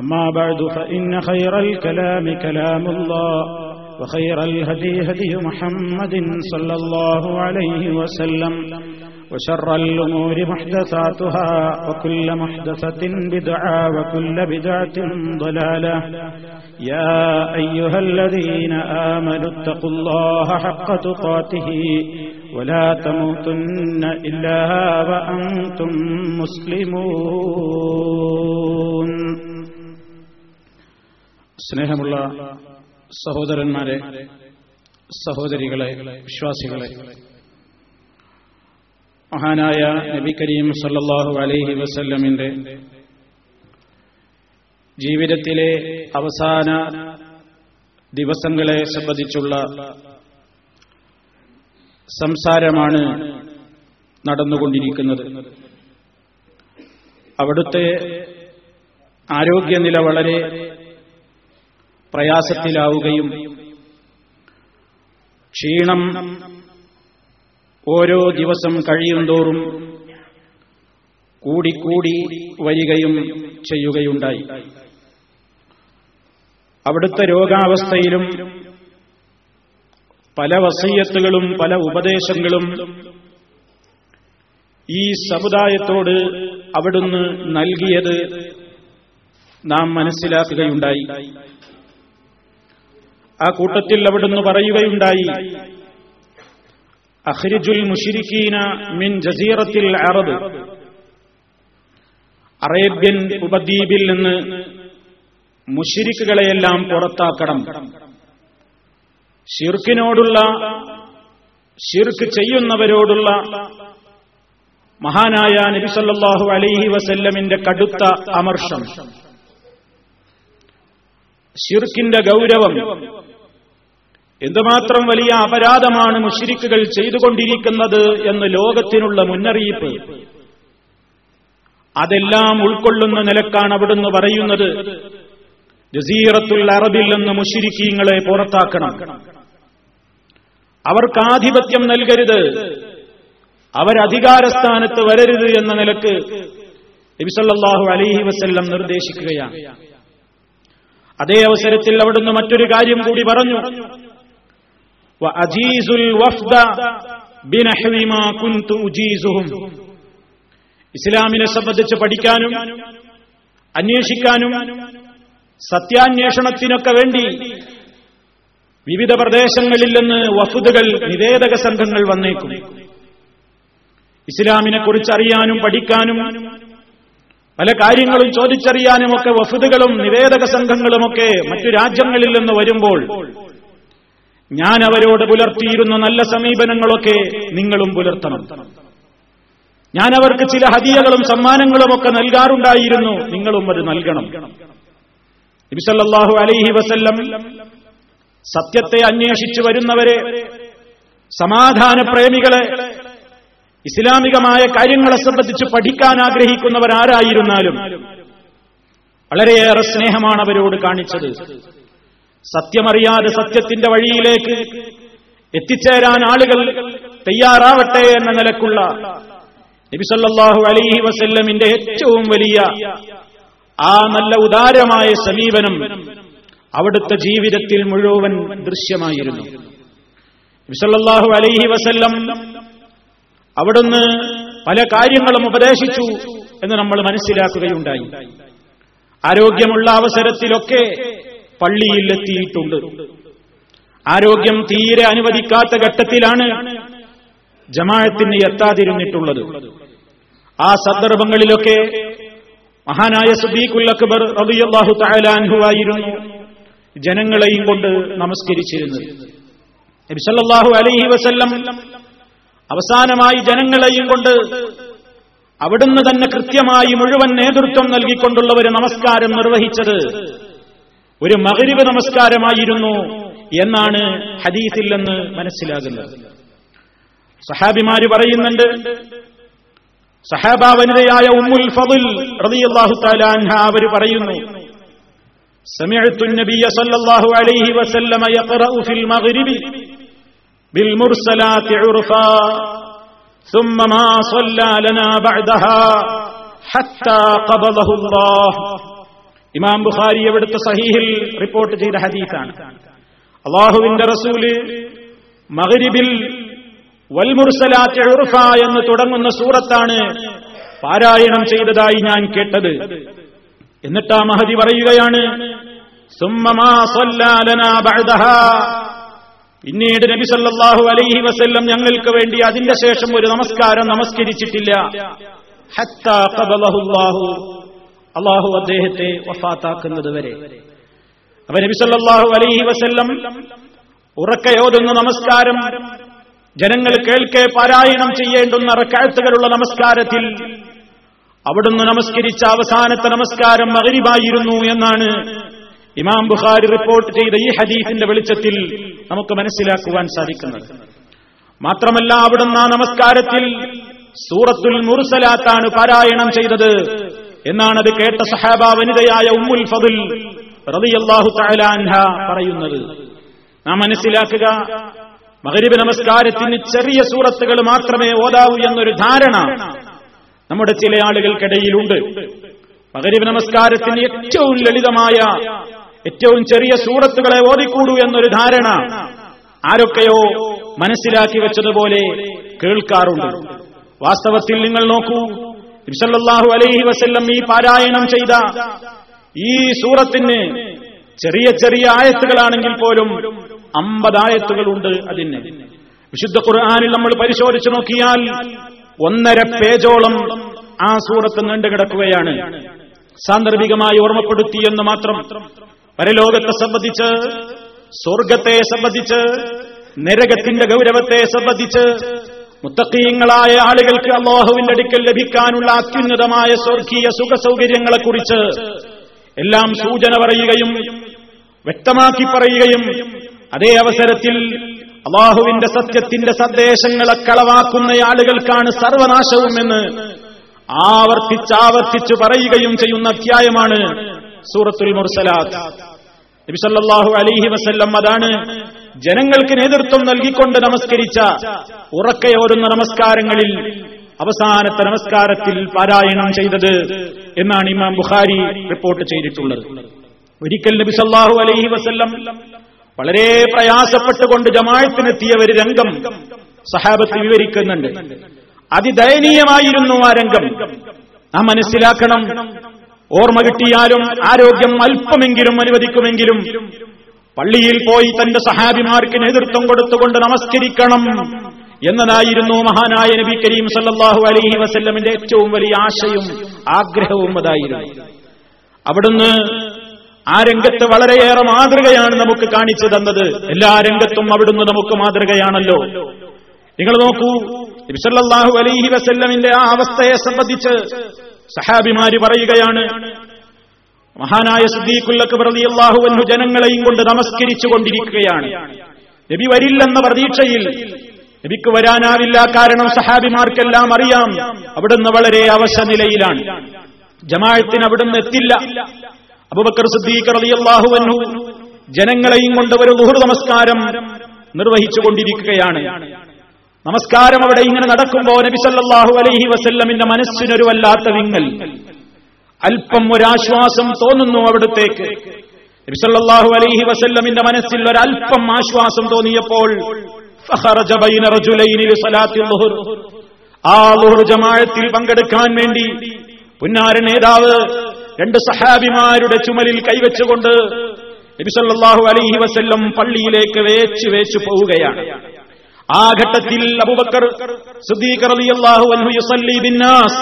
أما بعد فإن خير الكلام كلام الله وخير الهدي هدي محمد صلى الله عليه وسلم وشر الأمور محدثاتها وكل محدثة بدعة وكل بدعة ضلالة يا أيها الذين آمنوا اتقوا الله حق تقاته ولا تموتن إلا وأنتم مسلمون സ്നേഹമുള്ള സഹോദരന്മാരെ, സഹോദരികളെ, വിശ്വാസികളെ, മഹാനായ നബി കരീം സല്ലല്ലാഹു അലൈഹി വസല്ലമിന്റെ ജീവിതത്തിലെ അവസാന ദിവസങ്ങളെ സംബന്ധിച്ചുള്ള സംസാരമാണ് നടന്നുകൊണ്ടിരിക്കുന്നത്. അവിടുത്തെ ആരോഗ്യനില വളരെ പ്രയാസത്തിലാവുകയും ക്ഷീണം ഓരോ ദിവസം കഴിയുന്തോറും കൂടിക്കൂടി വരികയും ചെയ്യുകയുണ്ടായി. അവിടുത്തെ രോഗാവസ്ഥയിലും പല വസീയത്തുകളും പല ഉപദേശങ്ങളും ഈ സമുദായത്തോട് അവിടുന്ന് നൽകിയത് നാം മനസ്സിലാക്കുകയുണ്ടായി. ആ കൂട്ടത്തിൽ അവിടുന്ന് പറയുകയുണ്ടായി, അഖ്രിജുൽ മുശ്രികീന മിൻ ജസീറത്തിൽ അറബ്, അറേബ്യൻ ഉപദ്വീപിൽ നിന്ന് മുശ്രിക്കുകളെയെല്ലാം പുറത്താക്കണം. ശിർക്കിനോടുള്ള, ശിർക്ക് ചെയ്യുന്നവരോടുള്ള മഹാനായ നബി സല്ലല്ലാഹു അലൈഹി വസല്ലമിന്റെ കടുത്ത അമർഷം, ശിർക്കിന്റെ ഗൗരവം, എന്തുമാത്രം വലിയ അപരാധമാണ് മുശ്രിക്കുകൾ ചെയ്തുകൊണ്ടിരിക്കുന്നത് എന്ന് ലോകത്തിനുള്ള മുന്നറിയിപ്പ്, അതെല്ലാം ഉൾക്കൊള്ളുന്ന നിലക്കാണ് അവിടുന്ന് പറയുന്നത് ജസീറത്തുൽ അറബിൽ നിന്ന് മുശ്രിക്കീങ്ങളെ പുറത്താക്കണം, അവർക്ക് ആധിപത്യം നൽകരുത്, അവരധികാരസ്ഥാനത്ത് വരരുത് എന്ന നിലക്ക് നബി സല്ലല്ലാഹു അലൈഹി വസല്ലം നിർദ്ദേശിക്കുകയാണ്. അതേ അവസരത്തിൽ അവിടുന്ന് മറ്റൊരു കാര്യം കൂടി പറഞ്ഞു, വഅജീസുൽ വഫ്ദ ബിനഹ്വി മാ കുന്തു ഉജീസുഹും, ഇസ്ലാമിനെ സംബന്ധിച്ച് പഠിക്കാനും അന്വേഷിക്കാനും സത്യാന്വേഷണത്തിനൊക്കെ വേണ്ടി വിവിധ പ്രദേശങ്ങളിൽ നിന്ന് വഫുദുകൾ, നിവേദക സംഘങ്ങൾ വന്നേക്കും. ഇസ്ലാമിനെ കുറിച്ച് അറിയാനും പഠിക്കാനും പല കാര്യങ്ങളും ചോദിച്ചറിയാനുമൊക്കെ വഫുദുകളും നിവേദക സംഘങ്ങളുമൊക്കെ മറ്റു രാജ്യങ്ങളിൽ നിന്ന് വരുമ്പോൾ ഞാൻ അവരോട് പുലർത്തിയിരുന്ന നല്ല സമീപനങ്ങളൊക്കെ നിങ്ങളും പുലർത്തണം. ഞാൻ അവർക്ക് ചില ഹദിയകളും സമ്മാനങ്ങളുമൊക്കെ നൽകാറുണ്ടായിരുന്നു, നിങ്ങളും അത് നൽകണം. നബി സല്ലല്ലാഹു അലൈഹി വസല്ലം സത്യത്തെ അന്വേഷിച്ചു വരുന്നവരെ, സമാധാനപ്രേമികളെ, ഇസ്ലാമികമായ കാര്യങ്ങളെ സംബന്ധിച്ച് പഠിക്കാൻ ആഗ്രഹിക്കുന്നവരാരായിരുന്നാലും വളരെയേറെ സ്നേഹമാണ് അവരോട് കാണിച്ചത്. സത്യമറിയാതെ സത്യത്തിന്റെ വഴിയിലേക്ക് എത്തിച്ചേരാൻ ആളുകൾ തയ്യാറാവട്ടെ എന്ന നിലക്കുള്ള നബി സല്ലല്ലാഹു അലൈഹി വസല്ലമിന്റെ ഏറ്റവും വലിയ ആ നല്ല ഉദാരമായ സമീപനം അവിടുത്തെ ജീവിതത്തിൽ മുഴുവൻ ദൃശ്യമായിരുന്നു. നബി സല്ലല്ലാഹു അലൈഹി വസല്ലം അവിടുന്ന് പല കാര്യങ്ങളും ഉപദേശിച്ചു എന്ന് നമ്മൾ മനസ്സിലാക്കുകയുണ്ടായി. ആരോഗ്യമുള്ള അവസരത്തിലൊക്കെ പള്ളിയിൽ എത്തിയിട്ടുണ്ട്. ആരോഗ്യം തീരെ അനുവദിക്കാത്ത ഘട്ടത്തിലാണ് ജമാഅത്തിന് എത്താതിരുന്നിട്ടുള്ളത്. ആ സന്ദർഭങ്ങളിലൊക്കെ മഹാനായ സിദ്ദീഖുൽ അക്ബർ റളിയല്ലാഹു തആല അൻഹു ആയിരുന്നു ജനങ്ങളെയും കൊണ്ട് നമസ്കരിച്ചിരുന്നത്. നബി സല്ലല്ലാഹു അലൈഹി വസല്ലം അവസാനമായി ജനങ്ങളെയും കൊണ്ട് അവിടുന്ന് തന്നെ കൃത്യമായി മുഴുവൻ നേതൃത്വം നൽകിക്കൊണ്ടുള്ള ഒരു നമസ്കാരം നിർവഹിച്ചത് ഒരു മഗ്രിബ് നമസ്കാരമായിരുന്നു എന്നാണ് ഹദീസിൽ നിന്ന് മനസ്സിലാകുന്നത്. സഹാബിമാര് പറയുന്നുണ്ട്, സഹാബ വനിതയായ ഉമ്മുൽ ഫളിൽ റളിയല്ലാഹു തആല അൻഹാ അവർ പറയുന്നു, സമിഅ്തു നബിയ സല്ലല്ലാഹു അലൈഹി വസല്ലം യഖറഉ ഫിൽ മഗ്രിബി ബിൽ മുർസലാത്തി ഉർഫാ ثم ما صلى لنا بعدها حتى قبضه الله. ഇമാം ബുഖാരി അവിടുത്തെ സഹീഹിൽ റിപ്പോർട്ട് ചെയ്ത ഹദീസാണ്. അല്ലാഹുവിന്റെ റസൂല് മഗ്രിബിൽ വൽമുർസലാത്ത് ഉർഫ എന്ന് തുടങ്ങുന്ന സൂറത്താണ് പാരായണം ചെയ്തതായി ഞാൻ കേട്ടത്. എന്നിട്ട് ആ മഹദി പറയുകയാണ്, പിന്നീട് നബി സല്ലല്ലാഹു അലൈഹി വസല്ലം ഞങ്ങൾക്ക് വേണ്ടി അതിന്റെ ശേഷം ഒരു നമസ്കാരം നമസ്കരിച്ചിട്ടില്ല. ഹത്താ ഖബലഹുല്ലാഹു, അല്ലാഹു അദ്ദേഹത്തെ വഫാത്താക്കുന്നത് വരെ. അപ്പോൾ നബി സല്ലല്ലാഹു അലൈഹി വസല്ലം ഉറക്കയോതുന്ന നമസ്കാരം, ജനങ്ങൾ കേൾക്കെ പാരായണം ചെയ്യേണ്ടുന്ന റക്അത്തുകളുള്ള നമസ്കാരത്തിൽ അവിടുന്ന് നമസ്കരിച്ച അവസാനത്തെ നമസ്കാരം മഗ്രിബായിരുന്നു എന്നാണ് ഇമാം ബുഖാരി റിപ്പോർട്ട് ചെയ്ത ഈ ഹദീസിന്റെ വെളിച്ചത്തിൽ നമുക്ക് മനസ്സിലാക്കുവാൻ സാധിക്കുന്നത്. മാത്രമല്ല, അവിടുന്ന് ആ നമസ്കാരത്തിൽ സൂറത്തുൽ മുർസലാത്താണ് പാരായണം ചെയ്തത് എന്നാണത് കേട്ട സഹാബ വനിതയായ ഉമ്മുൽ ഫളിൽ റളിയല്ലാഹു തആല അൻഹ പറയുന്നത്. നാം മനസ്സിലാക്കുക, മഗ്രിബ് നമസ്കാരത്തിന് ചെറിയ സൂറത്തുകൾ മാത്രമേ ഓതാവൂ എന്നൊരു ധാരണ നമ്മുടെ ചില ആളുകൾക്കിടയിലുണ്ട്. മഗ്രിബ് നമസ്കാരത്തിന് ഏറ്റവും ലളിതമായ, ഏറ്റവും ചെറിയ സൂറത്തുകളെ ഓതിക്കൂടൂ എന്നൊരു ധാരണ ആരൊക്കെയോ മനസ്സിലാക്കി വെച്ചതുപോലെ കേൾക്കാറുണ്ട്. വാസ്തവത്തിൽ നിങ്ങൾ നോക്കൂ, നബി സല്ലല്ലാഹു അലൈഹി വസല്ലം ഈ പാരായണം ചെയ്ത ഈ സൂറത്തിന് ചെറിയ ചെറിയ ആയത്തുകളാണെങ്കിൽ പോലും 50 ആയത്തുകളുണ്ട്. അതിന് വിശുദ്ധ ഖുർആനിൽ നമ്മൾ പരിശോധിച്ചു നോക്കിയാൽ 1.5 പേജോളം ആ സൂറത്ത് നീണ്ടുകിടക്കുകയാണ്. സാന്ദർഭികമായി ഓർമ്മപ്പെടുത്തി എന്ന് മാത്രം. പരലോകത്തെ സംബന്ധിച്ച്, സ്വർഗത്തെ സംബന്ധിച്ച്, നരകത്തിന്റെ ഗൗരവത്തെ സംബന്ധിച്ച്, മുത്തഖീങ്ങളായ ആളുകൾക്ക് അല്ലാഹുവിന്റെ അടുക്കൽ ലഭിക്കാനുള്ള അത്യുന്നതമായ സ്വർഗീയ സുഖ സൗകര്യങ്ങളെക്കുറിച്ച് എല്ലാം സൂചന പറയുകയും വ്യക്തമാക്കി പറയുകയും അതേ അവസരത്തിൽ അല്ലാഹുവിന്റെ സത്യത്തിന്റെ സന്ദേശങ്ങളെ കളവാക്കുന്ന ആളുകൾക്കാണ് സർവനാശവും എന്ന് ആവർത്തിച്ചാവർത്തിച്ചു പറയുകയും ചെയ്യുന്ന അധ്യായമാണ് സൂറത്തുൽ മുർസലാത്ത്. നബി സല്ലല്ലാഹു അലൈഹി വസല്ലം അതാണ് ജനങ്ങൾക്ക് നേതൃത്വം നൽകിക്കൊണ്ട് നമസ്കരിച്ച ഉറക്കയോരുന്ന നമസ്കാരങ്ങളിൽ അവസാനത്തെ നമസ്കാരത്തിൽ പാരായണം ചെയ്തത് എന്നാണ് ഇമാം ബുഖാരി റിപ്പോർട്ട് ചെയ്തിട്ടുള്ളത്. ഒരിക്കൽ നബി സല്ലല്ലാഹു അലൈഹി വസല്ലം വളരെ പ്രയാസപ്പെട്ടുകൊണ്ട് ജമാഅത്തിനെത്തിയ ഒരു രംഗം സഹാബത്ത് വിവരിക്കുന്നുണ്ട്. അതിദയനീയമായിരുന്നു ആ രംഗം. നാം മനസ്സിലാക്കണം, ഓർമ്മ കിട്ടിയാലും ആരോഗ്യം അല്പമെങ്കിലും അനുവദിക്കുമെങ്കിലും പള്ളിയിൽ പോയി തന്റെ സഹാബിമാർക്ക് നേതൃത്വം കൊടുത്തുകൊണ്ട് നമസ്കരിക്കണം എന്നതായിരുന്നു മഹാനായ നബി കരീം സല്ലല്ലാഹു അലൈഹി വസല്ലമിന്റെ ഏറ്റവും വലിയ ആശയും ആഗ്രഹവും. അതായിരുന്നു അവിടുന്ന് ആ രംഗത്ത് വളരെയേറെ മാതൃകയാണ് നമുക്ക് കാണിച്ചു തന്നത്. എല്ലാ രംഗത്തും അവിടുന്ന് നമുക്ക് മാതൃകയാണല്ലോ. നിങ്ങൾ നോക്കൂ, നബി സല്ലല്ലാഹു അലൈഹി വസല്ലമിന്റെ ആ അവസ്ഥയെ സംബന്ധിച്ച് സഹാബിമാര് പറയുകയാണ്, മഹാനായ സിദ്ദീഖുൽ അക്ബർ റളിയല്ലാഹു അൻഹു ജനങ്ങളെയും കൊണ്ട് നമസ്കരിച്ചു കൊണ്ടിരിക്കുകയാണ്. നബി വരില്ലെന്ന പ്രതീക്ഷയിൽ. നബിക്ക് വരാനാവില്ല, കാരണം സഹാബിമാർക്കെല്ലാം അറിയാം അവിടുന്ന് വളരെ അവശ നിലയിലാണ്, ജമാഅത്തിന് അവിടുന്ന് എത്തില്ല. അബൂബക്കർ സിദ്ദീഖ് റളിയല്ലാഹു അൻഹു ജനങ്ങളെയും കൊണ്ട് ഒരു ളുഹർ നമസ്കാരം നിർവഹിച്ചുകൊണ്ടിരിക്കുകയാണ്. നമസ്കാരം അവിടെ ഇങ്ങനെ നടക്കുമ്പോൾ നബി സല്ലല്ലാഹു അലൈഹി വസല്ലമിന്റെ മനസ്സിനൊരു വല്ലാത്ത വിങ്ങൽ. അല്പം ഒരാശ്വാസം തോന്നുന്നു അവിടത്തേക്ക്. നബി സല്ലല്ലാഹു അലൈഹി വസല്ലമിന്റെ മനസ്സിൽ ഒരല്പം ആശ്വാസം തോന്നിയപ്പോൾ ഫഖറജ ബൈന റജുലൈനി ലിസലാത്തിൽ ളുഹുർ, ആ ളുഹുർ ജമാഅത്തിൽ പങ്കെടുക്കാൻ വേണ്ടി പുന്നാര നേതാവ് രണ്ട് സഹാബിമാരുടെ ചുമലിൽ കൈവച്ചുകൊണ്ട് നബി സല്ലല്ലാഹു അലൈഹി വസല്ലം പള്ളിയിലേക്ക് വേച്ച് വേച്ച് പോവുകയാണ്. ആ ഘട്ടത്തിൽ അബൂബക്കർ സിദ്ദീഖ് റളിയല്ലാഹു അൻഹു യുസല്ലി ബിന്നാസ്,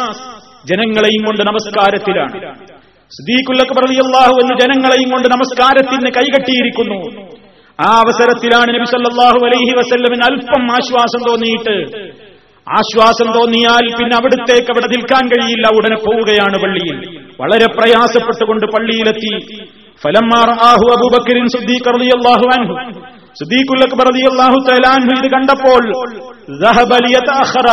ജനങ്ങളെയും കൊണ്ട് നമസ്കാരത്തിലാണ്. സിദ്ദീഖുൽ അക്ബർ റളിയല്ലാഹു അൻഹു ജനങ്ങളെയും കൊണ്ട് നമസ്കാരത്തിന് കൈകെട്ടിയിരിക്കുന്നു. ആ അവസരത്തിലാണ് നബി സല്ലല്ലാഹു അലൈഹി വസല്ലമിന് അല്പം ആശ്വാസം തോന്നിയിട്ട്, ആശ്വാസം തോന്നിയാൽ പിന്നെ അവിടത്തേക്ക് അവിടെ നിൽക്കാൻ കഴിയില്ല, ഉടനെ പോവുകയാണ് പള്ളിയിൽ. വളരെ പ്രയാസപ്പെട്ടുകൊണ്ട് പള്ളിയിലെത്തി. ഫലമ്മാ റആഹു അബൂബക്കർ സിദ്ദീഖ് റളിയല്ലാഹു അൻഹു, സിദ്ദീഖുൽ അക്ബർ റളിയല്ലാഹു തആല അൻഹു ഇത് കണ്ടപ്പോൾ ദഹബ ലിയതഅഖറ,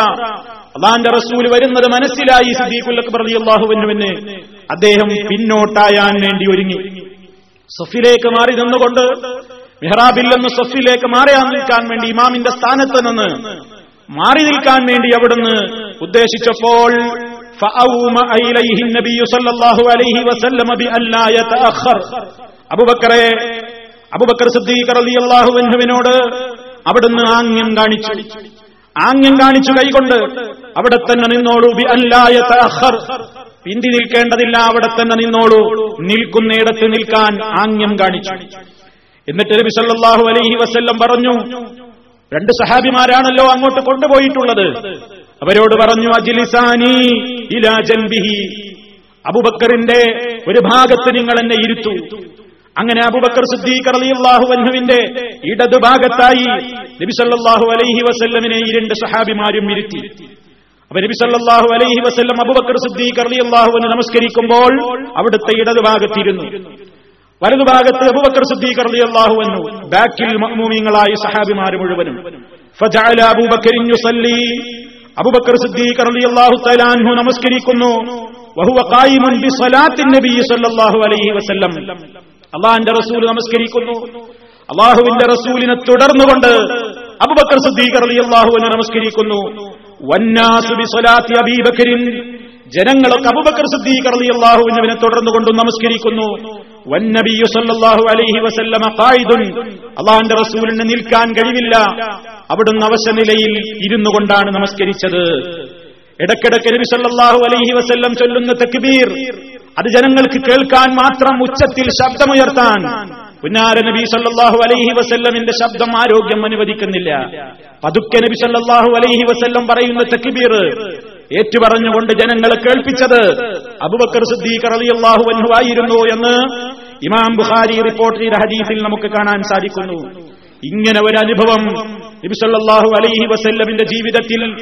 അല്ലാഹുവിന്റെ റസൂൽ വരുന്നത് മനസ്സിലായി സിദ്ദീഖുൽ അക്ബർ റളിയല്ലാഹു അൻഹുവിന്. അദ്ദേഹം പിന്നോട്ടായാൻ വേണ്ടി ഒരുങ്ങി. സഫിലേക്ക് മാറി നിന്നുകൊണ്ട്, മിഹ്റാബിൽ നിന്ന് സഫിലേക്ക് മാറിയാൻ നിൽക്കാൻ വേണ്ടി, ഇമാമിന്റെ സ്ഥാനത്ത് നിന്ന് മാറി നിൽക്കാൻ വേണ്ടി അവിടുന്ന് ഉദ്ദേശിച്ചപ്പോൾ ഫഅഉമ ഇലൈഹി നബി സല്ലല്ലാഹു അലൈഹി വസല്ലം ബിഅല്ലാ യതഅഖർ, അബൂബക്കർ സിദ്ദീഖ് റളിയല്ലാഹു അൻഹുവിനോട് അവിടുന്ന് ആംഗ്യം കാണിച്ചു. ആംഗ്യം കാണിച്ചു കൈകൊണ്ട്, അവിടെ തന്നെ നിന്നോളൂ, ബിഅല്ലാ യതഅഖർ, പിന്തി നിൽക്കേണ്ടതില്ല, അവിടെ തന്നെ നിന്നോളൂ, നിൽക്കുന്നിടത്ത് നിൽക്കാൻ ആംഗ്യം കാണിച്ചു. എന്നിട്ട് നബി സല്ലല്ലാഹു അലൈഹി വസല്ലം പറഞ്ഞു, രണ്ട് സഹാബിമാരാണല്ലോ അങ്ങോട്ട് കൊണ്ടുപോയിട്ടുള്ളത്, അവരോട് പറഞ്ഞു അജ്ലിസാനി ഇലാ ജൻബിഹി, അബൂബക്കറിന്റെ ഒരു ഭാഗത്ത് നിങ്ങൾ എന്നെ ഇരുത്തു. അങ്ങനെ അബൂബക്കർ സിദ്ദീഖ് റളിയല്ലാഹു അൻഹുവിന്റെ ഇടതു ഭാഗത്തായി നബി സല്ലല്ലാഹു അലൈഹി വസല്ലമിനെ ഈ രണ്ട് സഹാബിമാരും ഇരുത്തി. അപ്പോൾ നബി സല്ലല്ലാഹു അലൈഹി വസല്ലം അബൂബക്കർ സിദ്ദീഖ് റളിയല്ലാഹു അൻഹു നമസ്കരിക്കുമ്പോൾ അവിടുത്തെ ഇടതു ഭാഗത്തിരുന്നു. വലതുഭാഗത്ത് അബൂബക്കർ സിദ്ദീഖ് റളിയല്ലാഹു അൻഹു, ബാക്കിൽ മഅ്മൂമീങ്ങളായ സഹാബിമാർ മുഴുവനും. ഫജഅല അബൂബക്കർ യുസല്ലി, അബൂബക്കർ സിദ്ദീഖ് റളിയല്ലാഹു തആല അൻഹു നമസ്കരിക്കുന്നു. വഹുവ ഖായിമുൻ ബിസലാത്തിൻ നബി സല്ലല്ലാഹു അലൈഹി വസല്ലം, അല്ലാഹുവിന്റെ റസൂൽ നമസ്കരിക്കുന്നു. അല്ലാഹുവിന്റെ റസൂലിനെ തുടർന്നുകൊണ്ട് അബൂബക്കർ സിദ്ദീഖ് റളിയല്ലാഹു അൻഹു നമസ്കരിക്കുന്നു. വന്നാസു ബിസലാത്തി അബീബക്കർ, ജനങ്ങളൊക്കെ അബൂബക്കർ സിദ്ദീഖ് റളിയല്ലാഹു അൻഹുവിനെ തുടർന്നുകൊണ്ട് നമസ്കരിക്കുന്നു. വന്നബി സല്ലല്ലാഹു അലൈഹി വസല്ലം ഖായിദുൻ, അല്ലാഹുവിന്റെ റസൂലിന് നിൽക്കാൻ കഴിവില്ല, അവിടുന്ന് അവശ നിലയിൽ ഇരുന്നു കൊണ്ടാണ് നമസ്കരിച്ചത്. ഇടക്കിടക്ക് നബി സല്ലല്ലാഹു അലൈഹി വസല്ലം ചൊല്ലുന്ന തക്ബീർ, അത് ജനങ്ങൾക്ക് കേൾക്കാൻ മാത്രം ഉച്ചത്തിൽ ശബ്ദമുയർത്താൻ പുന്നാര നബി സല്ലല്ലാഹു അലൈഹി വസല്ലമിന്റെ ശബ്ദം ആരോഗ്യം അനുവദിക്കുന്നില്ല. പതുക്കെ നബി സല്ലല്ലാഹു അലൈഹി വസല്ലം പറയുന്ന തക്ബീർ ഏറ്റുപറഞ്ഞുകൊണ്ട് ജനങ്ങളെ കേൾപ്പിച്ചത് അബൂബക്കർ സിദ്ദീഖ് റളിയല്ലാഹു അൻഹു ആയിരുന്നു എന്ന് ഇമാം ബുഖാരി റിപ്പോർട്ട് ചെയ്ത ഹദീസിൽ നമുക്ക് കാണാൻ സാധിക്കുന്നു. ഇങ്ങനെ ഒരു അനുഭവം നബി സല്ലല്ലാഹു അലൈഹി വസല്ലമിന്റെ ജീവിതത്തിൽ